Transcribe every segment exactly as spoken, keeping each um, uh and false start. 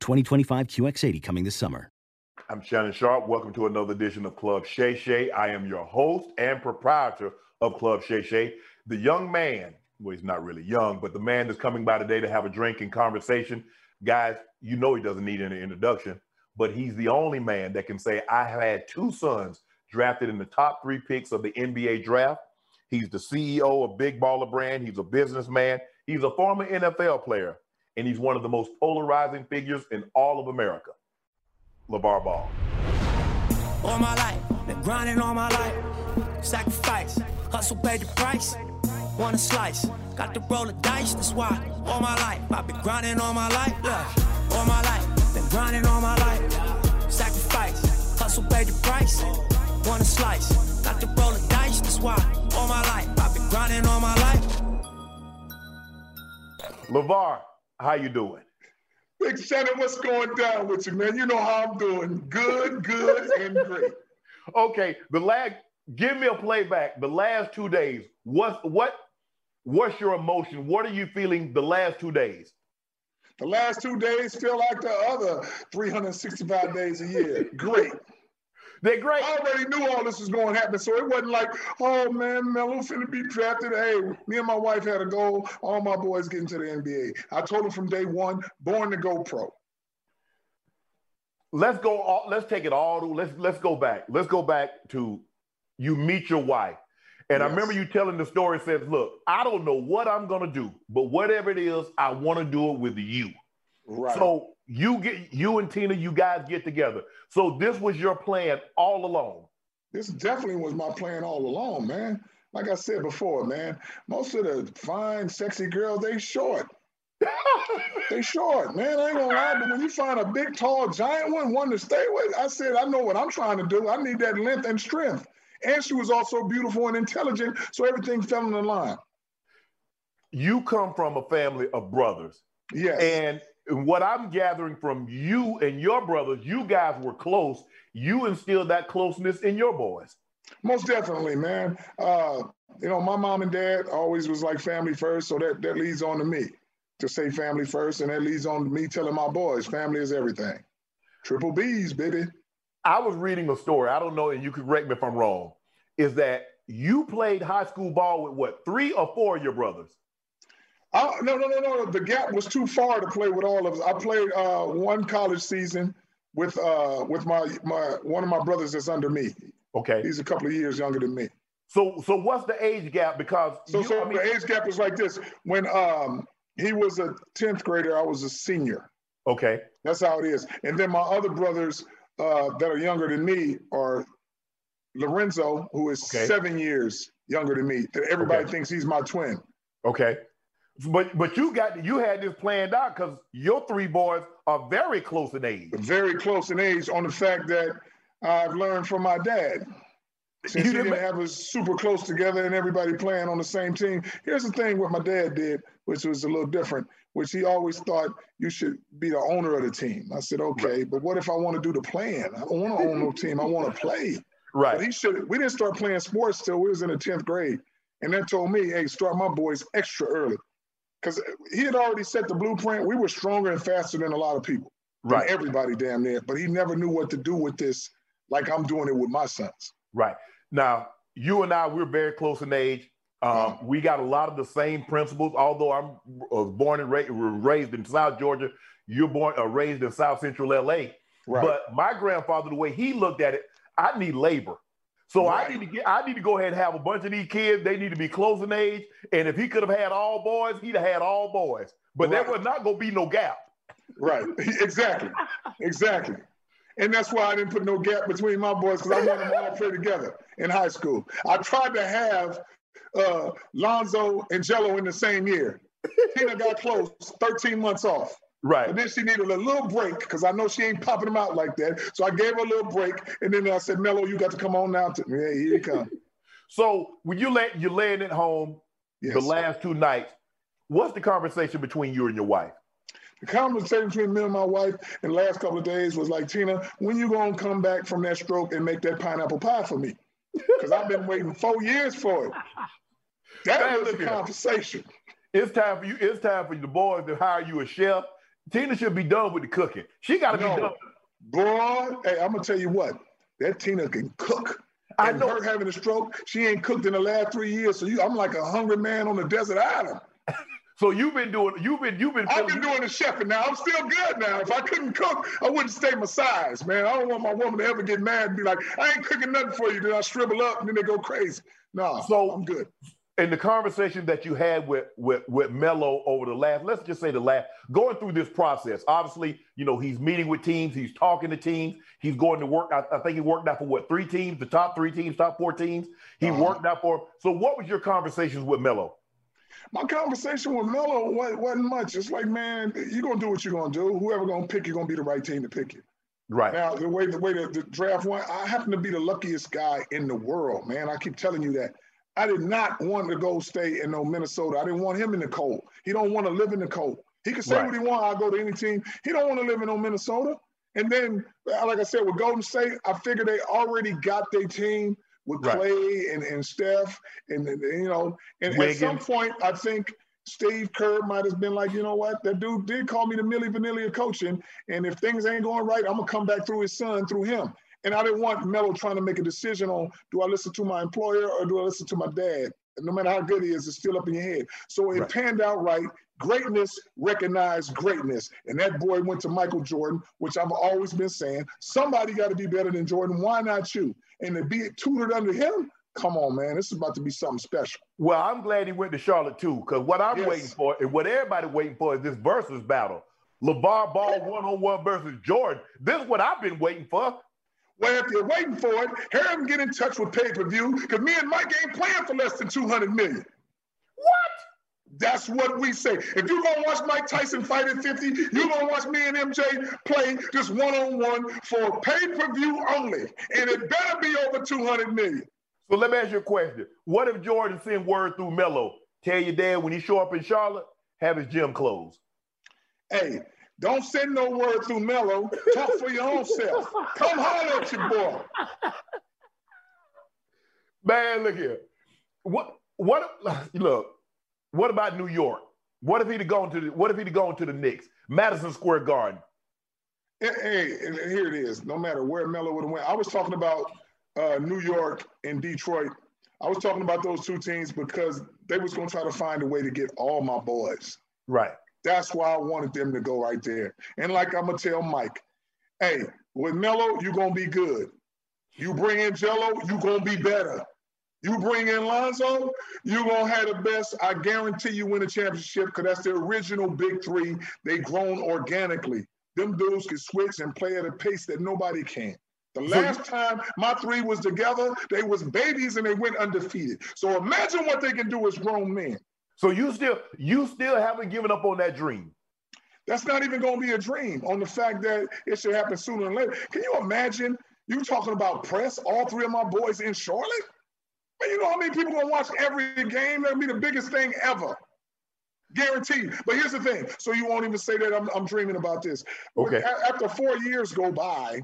twenty twenty-five Q X eighty coming this summer. I'm Shannon Sharp. Welcome to another edition of Club Shay Shay. I am your host and proprietor of Club Shay Shay. The young man, well, he's not really young, but the man that's coming by today to have a drink and conversation. Guys, you know he doesn't need any introduction, but he's the only man that can say, I had two sons drafted in the top three picks of the N B A draft. He's the C E O of Big Baller Brand. He's a businessman. He's a former N F L player. And he's one of the most polarizing figures in all of America. LaVar Ball. All my life, been grinding all my life. Sacrifice, hustle, pay the price. Want a slice, got to roll the dice, that's why. All my life, I've been grinding all my life. Look. All my life, been grinding all my life. Sacrifice, hustle, pay the price. Want a slice, got to roll the dice, that's why. All my life, I've been grinding all my life. LaVar. How you doing? Big Shannon, what's going down with you, man? You know how I'm doing. Good, good, and great. Okay, the last, give me a playback. The last two days, what, what, what's your emotion? What are you feeling the last two days? The last two days feel like the other three hundred sixty-five days a year. Great. They're great. I already knew all this was going to happen, so it wasn't like, oh, man, Melo finna be drafted. Hey, me and my wife had a goal. All my boys getting to the N B A. I told them from day one, born to go pro. Let's go. All, let's take it all. To, let's let's go back. Let's go back to you meet your wife. And yes. I remember you telling the story, says, look, I don't know what I'm going to do, but whatever it is, I want to do it with you. Right. So you get you and Tina, you guys get together. So this was your plan all along. This definitely was my plan all along, man. Like I said before, man, most of the fine, sexy girls, they short. They short, man. I ain't gonna lie, but when you find a big, tall, giant one, one to stay with, I said, I know what I'm trying to do. I need that length and strength. And she was also beautiful and intelligent, so everything fell in line. You come from a family of brothers. Yes. And what I'm gathering from you and your brothers, you guys were close. You instilled that closeness in your boys. Most definitely, man. Uh, you know, my mom and dad always was like family first, so that, that leads on to me to say family first, and that leads on to me telling my boys family is everything. Triple B's, baby. I was reading a story. I don't know, and you can correct me if I'm wrong, is that you played high school ball with, what, three or four of your brothers? I, no, no, no, no. The gap was too far to play with all of us. I played uh, one college season with uh, with my my one of my brothers that's under me. Okay, he's a couple of years younger than me. So, so what's the age gap? Because so, you, so I mean, the age gap is like this. When um, he was a tenth grader, I was a senior. Okay, that's how it is. And then my other brothers uh, that are younger than me are Lorenzo, who is okay. seven years younger than me. Everybody okay. thinks he's my twin. Okay. But but you got you had this planned out because your three boys are very close in age. Very close in age on the fact that I've learned from my dad. Since you didn't he didn't have us super close together and everybody playing on the same team. Here's the thing what my dad did, which was a little different, which he always thought you should be the owner of the team. I said, okay, right. But what if I want to do the plan? I don't want to own no team. I want to play. Right. But he should. We didn't start playing sports till we was in the tenth grade. And that told me, hey, start my boys extra early. Because he had already set the blueprint. We were stronger and faster than a lot of people. Right. Everybody damn near. But he never knew what to do with this like I'm doing it with my sons. Right. Now, you and I, we're very close in age. Um, mm-hmm. We got a lot of the same principles, although I'm uh, born and ra- raised in South Georgia. You're born uh, raised in South Central L A. Right. But my grandfather, the way he looked at it, I need labor. So right. I need to get. I need to go ahead and have a bunch of these kids. They need to be close in age. And if he could have had all boys, he'd have had all boys. But right. there was not going to be no gap. Right. Exactly. Exactly. And that's why I didn't put no gap between my boys, because I wanted them all to play together in high school. I tried to have uh, Lonzo and Jello in the same year. Tina got close, thirteen months off. Right. And then she needed a little break, because I know she ain't popping them out like that. So I gave her a little break, and then I said, Melo, you got to come on now. To me. Yeah, here you come. So when you lay, you're laying at home yes. the last two nights, what's the conversation between you and your wife? The conversation between me and my wife in the last couple of days was like, Tina, when you going to come back from that stroke and make that pineapple pie for me? Because I've been waiting four years for it. That man, was the conversation. Here. It's time for you. It's time for the boys to hire you a chef. Tina should be done with the cooking. She got to no, be done. Boy, hey, I'm going to tell you what. That Tina can cook. I and know. Her having a stroke, she ain't cooked in the last three years. So you, I'm like a hungry man on a desert island. So you've been doing, you've been, you've been. I've been doing the chefing now. I'm still good now. If I couldn't cook, I wouldn't stay my size, man. I don't want my woman to ever get mad and be like, I ain't cooking nothing for you. Then I shrivel up and then they go crazy. No, so I'm good. In the conversation that you had with, with, with Melo over the last, let's just say the last, going through this process, obviously, you know, he's meeting with teams, he's talking to teams, he's going to work, I, I think he worked out for what, three teams, the top three teams, top four teams, he uh-huh. worked out for. So what was your conversations with Melo? My conversation with Melo wasn't much. It's like, man, you're going to do what you're going to do. Whoever going to pick you going to be the right team to pick you. Right. Now, the way the, way the, the draft went, I happen to be the luckiest guy in the world, man. I keep telling you that. I did not want to go stay in no Minnesota. I didn't want him in the cold. He don't want to live in the cold. He can say right. what he want. I'll go to any team. He don't want to live in no Minnesota. And then, like I said, with Golden State, I figured they already got their team. With Clay right. and, and Steph, and, and you know, and Wiggins. At some point, I think Steve Kerr might have been like, you know what, that dude did call me the Milli Vanilli of coaching, and if things ain't going right, I'm gonna come back through his son, through him. And I didn't want Melo trying to make a decision on, do I listen to my employer or do I listen to my dad? And no matter how good he is, it's still up in your head. So it right. panned out right. Greatness recognized greatness. And that boy went to Michael Jordan, which I've always been saying, somebody got to be better than Jordan. Why not you? And to be tutored under him, come on, man. This is about to be something special. Well, I'm glad he went to Charlotte, too, because what I'm yes. waiting for and what everybody waiting for is this versus battle. LaVar Ball one-on-one versus Jordan. This is what I've been waiting for. Well, if you're waiting for it, have him get in touch with pay-per-view, because me and Mike ain't playing for less than two hundred million dollars. What? That's what we say. If you're going to watch Mike Tyson fight at fifty, you're going to watch me and M J play just one-on-one for pay-per-view only. And it better be over two hundred million dollars. So let me ask you a question. What if Jordan sent word through Melo? Tell your dad when he show up in Charlotte, have his gym closed. Hey. Don't send no word through Melo. Talk for your own self. Come holler at your boy. Man, look here. What? What? Look. What about New York? What if he'd have gone to? The, what if he'd have gone to the Knicks? Madison Square Garden. Hey, hey, here it is. No matter where Melo would have went, I was talking about uh, New York and Detroit. I was talking about those two teams because they was gonna try to find a way to get all my boys. Right. That's why I wanted them to go right there. And like I'm going to tell Mike, hey, with Melo, you're going to be good. You bring in Jello, you're going to be better. You bring in Lonzo, you're going to have the best. I guarantee you win a championship because that's the original big three. They grown organically. Them dudes can switch and play at a pace that nobody can. The last time my three was together, they was babies and they went undefeated. So imagine what they can do as grown men. So you still you still haven't given up on that dream. That's not even going to be a dream on the fact that it should happen sooner than later. Can you imagine you talking about press, all three of my boys in Charlotte? Man, you know how many people going to watch every game? That'll be the biggest thing ever. Guaranteed. But here's the thing. So you won't even say that I'm, I'm dreaming about this. Okay. After four years go by,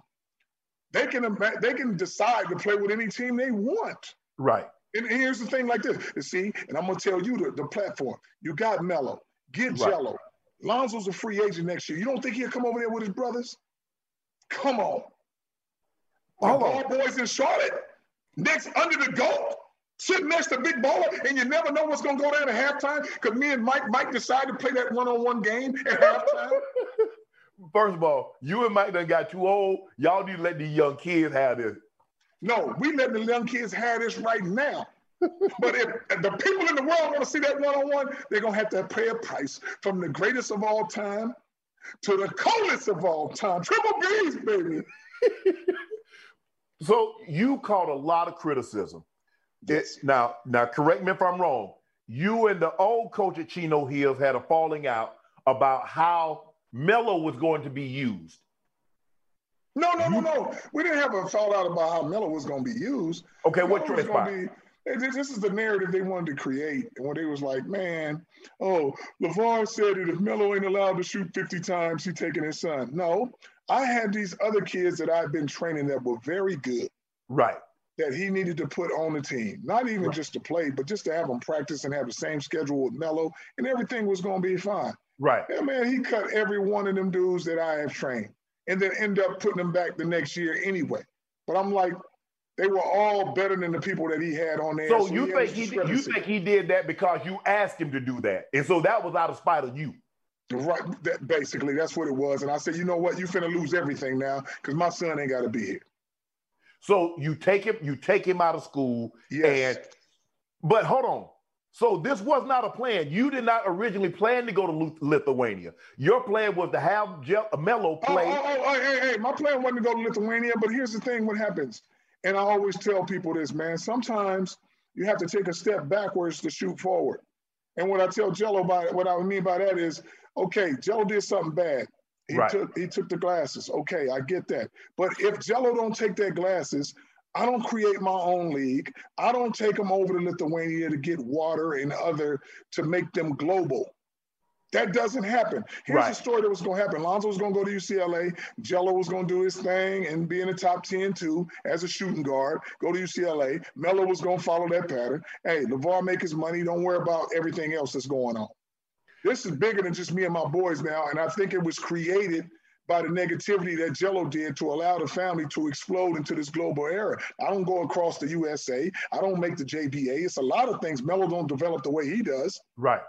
they can, they can decide to play with any team they want. Right. And here's the thing like this, you see, and I'm going to tell you the, the platform. You got Melo. Get right. Jello. Lonzo's a free agent next year. You don't think he'll come over there with his brothers? Come on. All our boys in Charlotte, next under the goat, sitting next to Big Baller, and you never know what's going to go down at halftime because me and Mike, Mike decided to play that one-on-one game at halftime. First of all, you and Mike done got too old. Y'all need to let these young kids have this. No, we letting the young kids have this right now. But if the people in the world want to see that one-on-one, they're going to have to pay a price from the greatest of all time to the coldest of all time. Triple B's, baby. So you caught a lot of criticism. Yes. It, now, now, correct me if I'm wrong. You and the old coach at Chino Hills had a falling out about how Melo was going to be used. No, no, no, no. We didn't have a falling out about how Melo was going to be used. Okay, Melo what transpired? This is the narrative they wanted to create. And when they was like, man, oh, LaVar said that if Melo ain't allowed to shoot fifty times, he's taking his son. No, I had these other kids that I've been training that were very good. Right. That he needed to put on the team. Not even right. just to play, but just to have them practice and have the same schedule with Melo, and everything was going to be fine. Right. Yeah, man, he cut every one of them dudes that I have trained and then end up putting them back the next year anyway. But I'm like, they were all better than the people that he had on there. So, so you he think he did, you think he did that because you asked him to do that, and so that was out of spite of you, right? That basically that's what it was. And I said, you know what, you finna lose everything now because my son ain't got to be here. So you take him, you take him out of school. Yes. And but hold on. So this was not a plan. You did not originally plan to go to Lithuania. Your plan was to have Je- Melo play. Oh, oh, oh, hey, hey, my plan wasn't to go to Lithuania. But here's the thing: what happens? And I always tell people this, man, sometimes you have to take a step backwards to shoot forward. And what I tell Jello by what I mean by that is, okay, Jello did something bad. He right. took he took the glasses. Okay, I get that. But if Jello don't take their glasses, I don't create my own league. I don't take them over to Lithuania to get water and other to make them global. That doesn't happen. Here's right. a story that was going to happen. Lonzo was going to go to U C L A. Jello was going to do his thing and be in the top ten, too, as a shooting guard, go to U C L A. Melo was going to follow that pattern. Hey, LaVar make his money. Don't worry about everything else that's going on. This is bigger than just me and my boys now, and I think it was created by the negativity that Jello did to allow the family to explode into this global era. I don't go across the U S A. I don't make the J B A. It's a lot of things. Melo don't develop the way he does. Right.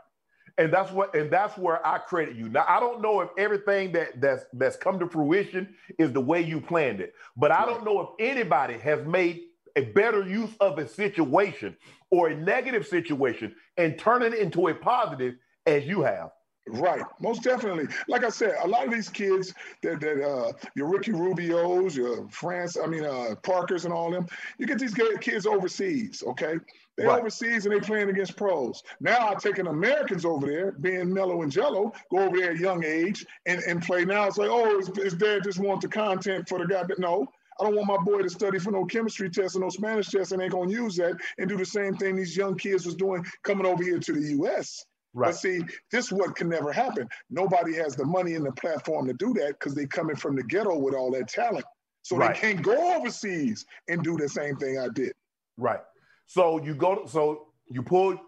And that's what, and that's where I credit you. Now, I don't know if everything that that's that's come to fruition is the way you planned it, but I don't know if anybody has made a better use of a situation or a negative situation and turn it into a positive as you have. Right, most definitely. Like I said, a lot of these kids that, that uh, your Ricky Rubios, your France, I mean, uh, Parkers and all them, you get these kids overseas, okay? They right. overseas and they playing against pros. Now I'm taking Americans over there, being Melo and Jello, go over there at a young age and, and play now. It's like, oh, his, his dad just wants the content for the guy. But no, I don't want my boy to study for no chemistry test and no Spanish test and ain't going to use that and do the same thing these young kids was doing coming over here to the U S, Right. But see, this is what can never happen. Nobody has the money and the platform to do that because they coming from the ghetto with all that talent. So right. they can't go overseas and do the same thing I did. Right. So you go, so you pulled,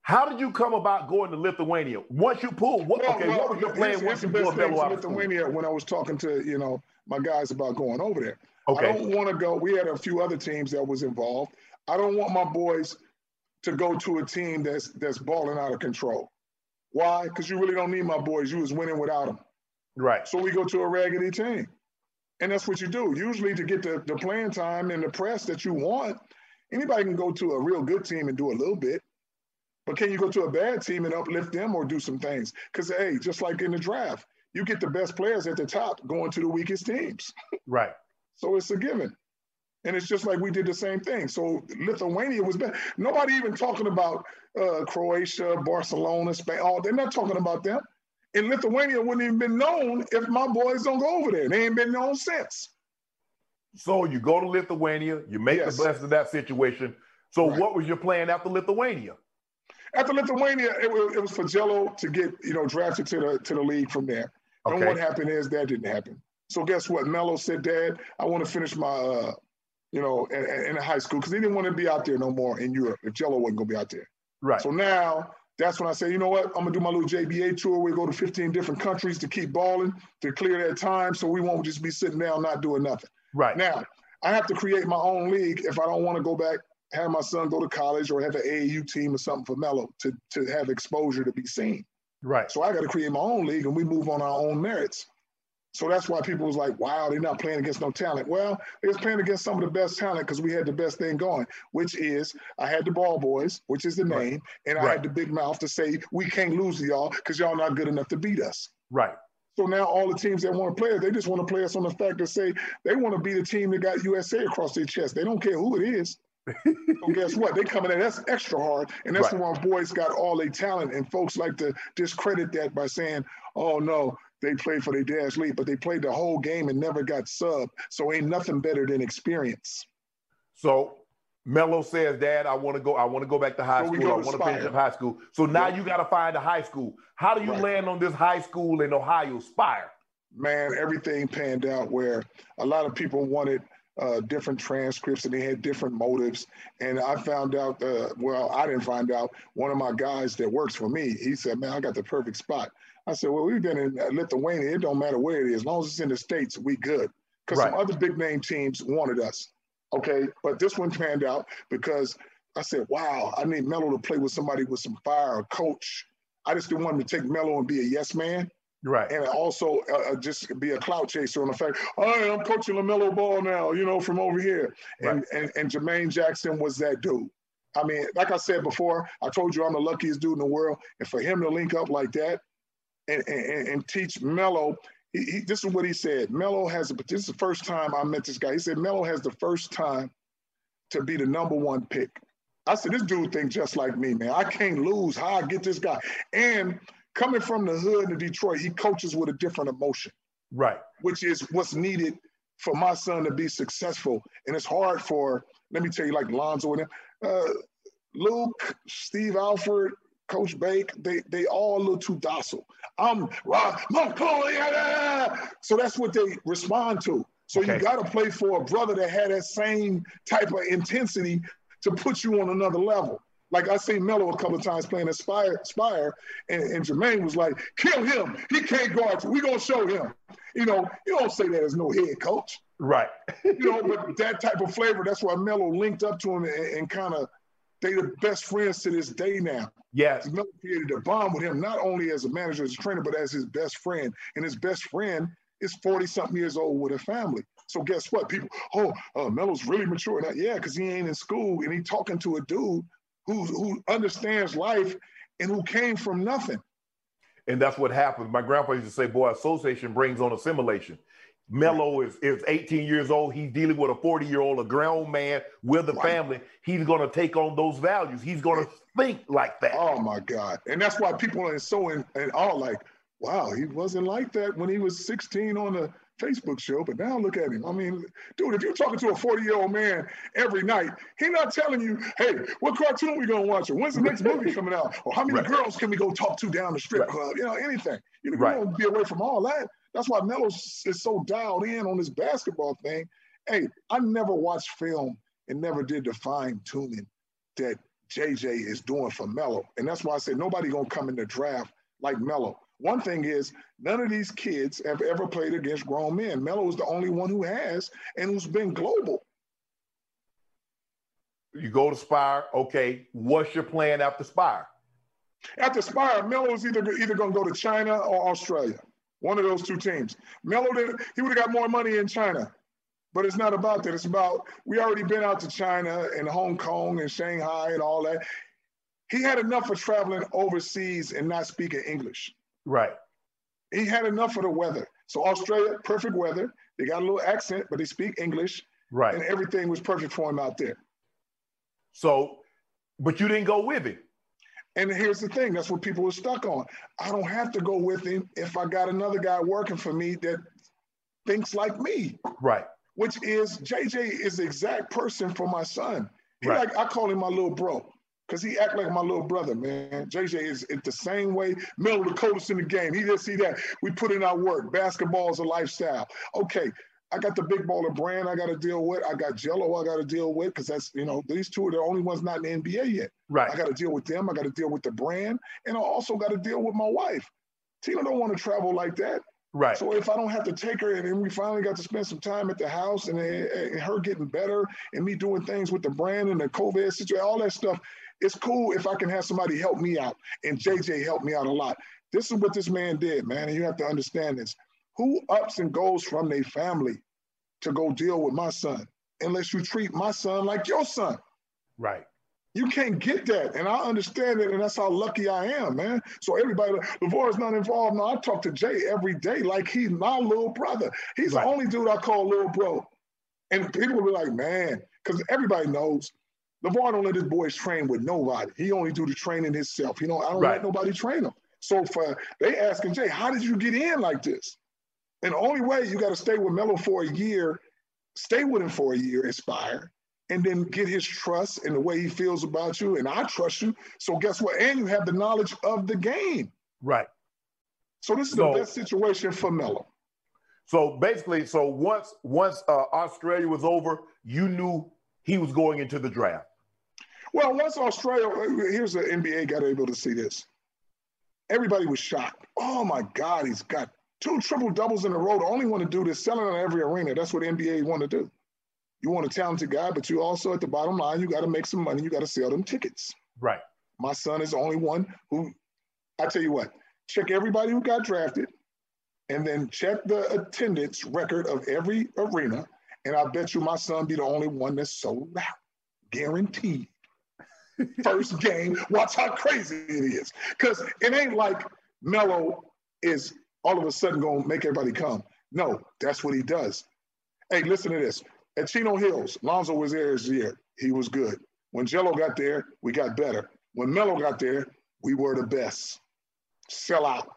how did you come about going to Lithuania? Once you pulled, what, well, okay, well, what was your plan once you pulled Melo out of Lithuania when I was talking to, you know, my guys about going over there. Okay. I don't want to go. We had a few other teams that was involved. I don't want my boys to go to a team that's that's balling out of control. Why? Because you really don't need my boys. You was winning without them. Right. So we go to a raggedy team. And that's what you do. Usually to get the, the playing time and the press that you want, anybody can go to a real good team and do a little bit. But can you go to a bad team and uplift them or do some things? Because, hey, just like in the draft, you get the best players at the top going to the weakest teams. Right. So it's a given. And it's just like we did the same thing. So Lithuania was bad. Nobody even talking about uh, Croatia, Barcelona, Spain. All they're not talking about them. And Lithuania wouldn't even been known if my boys don't go over there. They ain't been known since. So you go to Lithuania, you make yes. the best of that situation. So right. what was your plan after Lithuania? After Lithuania, it, it was for Jello to get you know drafted to the to the league from there. Okay. And what happened is that didn't happen. So guess what? Melo said, "Dad, I want to finish my." Uh, you know, in high school, because he didn't want to be out there no more in Europe if Jello wasn't going to be out there. Right. So now that's when I say, you know what, I'm going to do my little J B A tour. We go to fifteen different countries to keep balling, to clear that time so we won't just be sitting down not doing nothing. Right. Now, I have to create my own league if I don't want to go back, have my son go to college or have an A A U team or something for Melo to, to have exposure to be seen. Right. So I got to create my own league and we move on our own merits. So that's why people was like, wow, they're not playing against no talent. Well, they was playing against some of the best talent because we had the best thing going, which is I had the Ball Boys, which is the name, right. and I right. had the big mouth to say, we can't lose to y'all because y'all not good enough to beat us. Right. So now all the teams that want to play us, they just want to play us on the fact that say they want to be the team that got U S A across their chest. They don't care who it is. So guess what? They coming at us extra hard, and that's right. why boys got all their talent, and folks like to discredit that by saying, oh, no, they played for their dad's league, but they played the whole game and never got subbed. So ain't nothing better than experience. So Melo says, Dad, I want to go, I want to go back to high so school. To I want to finish up high school. So now yeah. you got to find a high school. How do you right. land on this high school in Ohio, Spire? Man, everything panned out where a lot of people wanted uh, different transcripts and they had different motives. And I found out, uh, well, I didn't find out. One of my guys that works for me, he said, man, I got the perfect spot. I said, well, we've been in Lithuania. It don't matter where it is. As long as it's in the States, we good. Because right. some other big name teams wanted us. Okay. But this one panned out because I said, wow, I need Melo to play with somebody with some fire, a coach. I just didn't want him to take Melo and be a yes man. Right. And also uh, just be a clout chaser on the fact, all right, I'm coaching LaMelo Ball now, you know, from over here. Right. And, and, and Jermaine Jackson was that dude. I mean, like I said before, I told you I'm the luckiest dude in the world. And for him to link up like that, And, and, and teach Melo, he, he, this is what he said. Melo has, a, this is the first time I met this guy. He said, Melo has the first time to be the number one pick. I said, this dude think just like me, man. I can't lose. How I get this guy? And coming from the hood in Detroit, he coaches with a different emotion. Right. Which is what's needed for my son to be successful. And it's hard for, let me tell you, like Lonzo and him, uh, Luke, Steve Alford, Coach Bake, they they all a little too docile. I'm so that's what they respond to. So okay. you got to play for a brother that had that same type of intensity to put you on another level. Like I seen Melo a couple of times playing at Spire, Spire and, and Jermaine was like, kill him. He can't guard you. We're going to show him. You know, you don't say that as no head coach. Right. You know, but that type of flavor, that's why Melo linked up to him and, and kind of, they the best friends to this day now. Yes. Melo created a bond with him, not only as a manager, as a trainer, but as his best friend. And his best friend is forty-something years old with a family. So guess what? People, oh, uh, Melo's really mature. Now, yeah, because he ain't in school and he talking to a dude who, who understands life and who came from nothing. And that's what happened. My grandpa used to say, boy, association brings on assimilation. Melo is, is eighteen years old. He's dealing with a forty-year-old, a grown man with a right. family. He's going to take on those values. He's going to think like that. Oh, my God. And that's why people are so in, in awe, like, wow, he wasn't like that when he was sixteen on the Facebook show, but now look at him. I mean, dude, if you're talking to a forty-year-old man every night, he's not telling you, hey, what cartoon are we going to watch? Or when's the next movie coming out? Or how many right. girls can we go talk to down the strip right. club? You know, anything. You know, right. you don't be away from all that. That's why Melo is so dialed in on this basketball thing. Hey, I never watched film and never did the fine tuning that J J is doing for Melo. And that's why I said nobody going to come in the draft like Melo. One thing is none of these kids have ever played against grown men. Melo is the only one who has and who's been global. You go to Spire, okay, what's your plan after Spire? After Spire, Melo is either, either going to go to China or Australia. One of those two teams. Melo, did, he would have got more money in China, but it's not about that. It's about, we already been out to China and Hong Kong and Shanghai and all that. He had enough of traveling overseas and not speaking English. Right. He had enough of the weather. So Australia, perfect weather. They got a little accent, but they speak English. Right. And everything was perfect for him out there. So, but you didn't go with him. And here's the thing, that's what people are stuck on. I don't have to go with him if I got another guy working for me that thinks like me. Right. Which is, J J is the exact person for my son. He right. like, I call him my little bro, because he act like my little brother, man. J J is it the same way. Melo the coldest in the game. He didn't see that. We put in our work. Basketball is a lifestyle. Okay, I got the Big Baller Brand I got to deal with. I got Jello I got to deal with because that's, you know, these two are the only ones not in the N B A yet. Right. I got to deal with them. I got to deal with the brand. And I also got to deal with my wife. Tina don't want to travel like that. Right. So if I don't have to take her and then we finally got to spend some time at the house and, and her getting better and me doing things with the brand and the COVID situation, all that stuff, it's cool if I can have somebody help me out. And J J helped me out a lot. This is what this man did, man. And you have to understand this. Who ups and goes from their family to go deal with my son unless you treat my son like your son? Right. You can't get that. And I understand it, and that's how lucky I am, man. So everybody, LaVar is not involved. No, I talk to Jay every day like he's my little brother. He's right. The only dude I call little bro. And people will be like, man, because everybody knows LaVar don't let his boys train with nobody. He only do the training himself. You know, I don't right. let nobody train him. So for, they asking Jay, how did you get in like this? And the only way, you got to stay with Melo for a year, stay with him for a year, Spire, and then get his trust and the way he feels about you. And I trust you. So guess what? And you have the knowledge of the game. Right. So this is so, the best situation for Melo. So basically, so once once uh, Australia was over, you knew he was going into the draft. Well, once Australia, here's the N B A got able to see this. Everybody was shocked. Oh, my God, he's got two triple-doubles in a row. The only one to do this, selling on every arena. That's what the N B A want to do. You want a talented guy, but you also, at the bottom line, you got to make some money. You got to sell them tickets. Right. My son is the only one who, I tell you what, check everybody who got drafted, and then check the attendance record of every arena, and I bet you my son be the only one that's sold out. Guaranteed. First game, watch how crazy it is. Because it ain't like Melo is all of a sudden going to make everybody come. No, that's what he does. Hey, listen to this. At Chino Hills, Lonzo was there this year. He was good. When Jello got there, we got better. When Melo got there, we were the best. Sell out.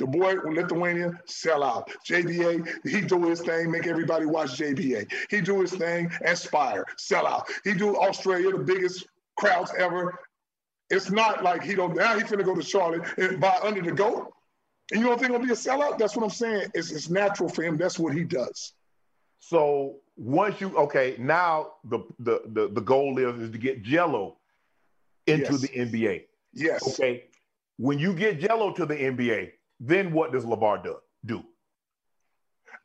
The boy with Lithuania, sell out. J B A, he do his thing, make everybody watch J B A. He do his thing, Spire, sell out. He do Australia, the biggest crowds ever. It's not like he don't, now he finna go to Charlotte and buy under the goat. And you don't think it'll be a sellout? That's what I'm saying. It's, it's natural for him. That's what he does. So once you, okay, now the the the, the goal is, is to get Jello into yes. the N B A. Yes. Okay. When you get Jello to the N B A, then what does LaVar do? do?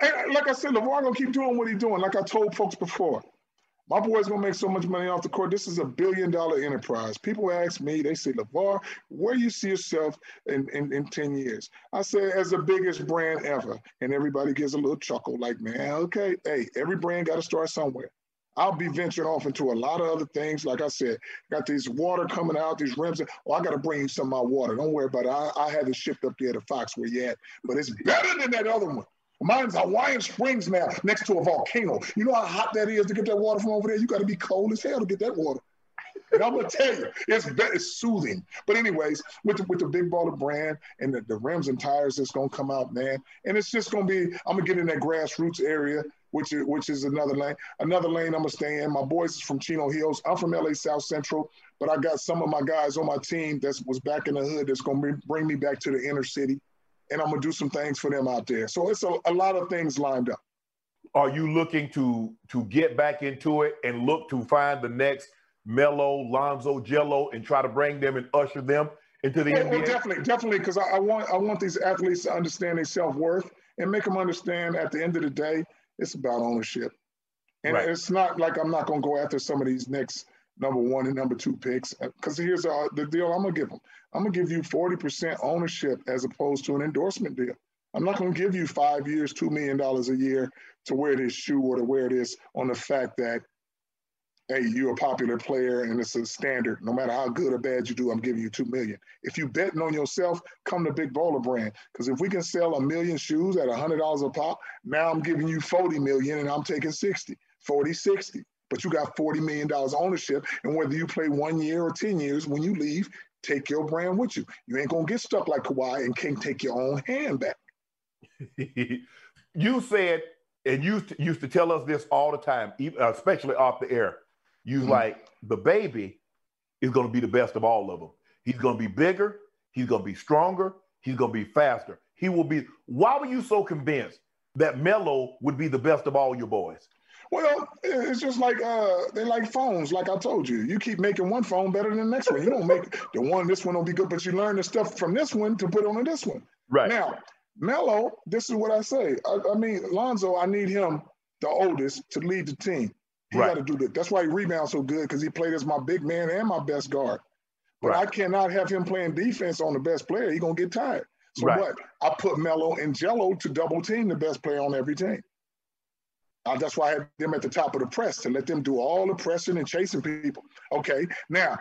And like I said, LaVar gonna keep doing what he's doing. Like I told folks before, my boy's gonna make so much money off the court. This is a billion dollar enterprise. People ask me, they say, LaVar, where do you see yourself in, in, in ten years? I say, as the biggest brand ever. And everybody gives a little chuckle like, man, okay, hey, every brand gotta start somewhere. I'll be venturing off into a lot of other things. Like I said, got these water coming out, these rims. Oh, I gotta bring you some of my water. Don't worry about it. I, I haven't shipped up there to Fox where you at, but it's better than that other one. Mine's Hawaiian Springs now, next to a volcano. You know how hot that is to get that water from over there? You got to be cold as hell to get that water. And I'm going to tell you, it's, it's soothing. But anyways, with the, with the Big Baller brand and the, the rims and tires that's going to come out, man, and it's just going to be, I'm going to get in that grassroots area, which is, which is another lane. Another lane I'm going to stay in. My boys is from Chino Hills. I'm from L A South Central, but I got some of my guys on my team that was back in the hood that's going to bring me back to the inner city. And I'm going to do some things for them out there. So it's a, a lot of things lined up. Are you looking to to get back into it and look to find the next Melo, Lonzo, Jello, and try to bring them and usher them into the yeah, N B A? Well, definitely, definitely, because I, I, want, I want these athletes to understand their self-worth and make them understand at the end of the day, it's about ownership. And right. it's not like I'm not going to go after some of these next number one and number two picks, because here's the, the deal I'm going to give them. I'm going to give you forty percent ownership as opposed to an endorsement deal. I'm not going to give you five years, two million dollars a year to wear this shoe or to wear this on the fact that, hey, you're a popular player and it's a standard. No matter how good or bad you do, I'm giving you two million dollars. If you're betting on yourself, come to Big Baller Brand, because if we can sell a million shoes at one hundred dollars a pop, now I'm giving you forty million dollars and I'm taking sixty, forty, sixty. But you got forty million dollars ownership, and whether you play one year or ten years, when you leave, take your brand with you. You ain't going to get stuck like Kawhi and can't take your own hand back. You said, and you used to, used to tell us this all the time, especially off the air, you mm-hmm. like, the baby is going to be the best of all of them. He's going to be bigger. He's going to be stronger. He's going to be faster. He will be. Why were you so convinced that Melo would be the best of all your boys? Well, it's just like uh, they like phones, like I told you. You keep making one phone better than the next one. You don't make the one, this one don't be good, but you learn the stuff from this one to put on this one. Right. Now, Melo, this is what I say. I, I mean, Lonzo, I need him, the oldest, to lead the team. He right. got to do that. That's why he rebounds so good, because he played as my big man and my best guard. But right. I cannot have him playing defense on the best player. He's going to get tired. So right. what? I put Melo and Jello to double team the best player on every team. Uh, that's why I had them at the top of the press, to let them do all the pressing and chasing people. Okay, now,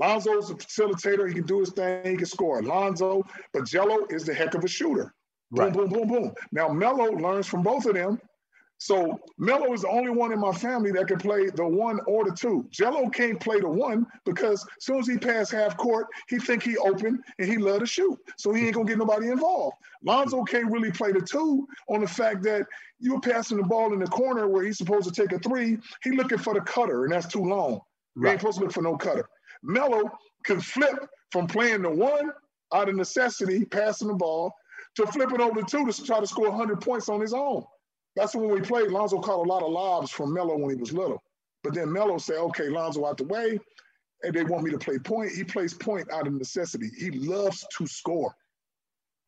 Lonzo's a facilitator. He can do his thing. He can score. Lonzo, but Jello is the heck of a shooter. Right. Boom, boom, boom, boom. Now, Melo learns from both of them. So Melo is the only one in my family that can play the one or the two. Jello can't play the one because as soon as he pass half court, he think he open and he love to shoot. So he ain't going to get nobody involved. Lonzo can't really play the two on the fact that you're passing the ball in the corner where he's supposed to take a three. He looking for the cutter, and that's too long. Right. He ain't supposed to look for no cutter. Melo can flip from playing the one out of necessity, passing the ball, to flipping over the two to try to score one hundred points on his own. That's when we played. Lonzo caught a lot of lobs from Melo when he was little. But then Melo said, okay, Lonzo out the way, and they want me to play point. He plays point out of necessity. He loves to score.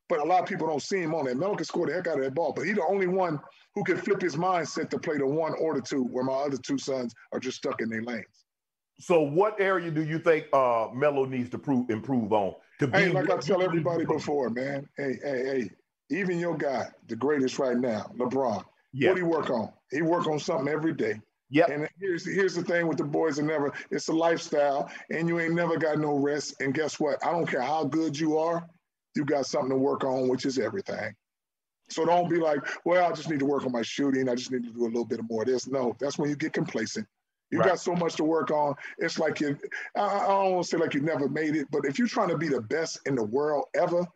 But a lot of people don't see him on that. Melo can score the heck out of that ball, but he's the only one who can flip his mindset to play the one or the two, where my other two sons are just stuck in their lanes. So what area do you think uh, Melo needs to prove, improve on? To be hey, like I tell everybody before, man, hey, hey, hey, even your guy, the greatest right now, LeBron, yeah. What do you work on? He work on something every day. Yeah. And here's here's the thing with the boys that never, it's a lifestyle, and you ain't never got no rest. And guess what? I don't care how good you are, you got something to work on, which is everything. So don't be like, well, I just need to work on my shooting. I just need to do a little bit more of this. No, that's when you get complacent. You right. got so much to work on. It's like you, I, I don't want to say like you never made it, but if you're trying to be the best in the world ever,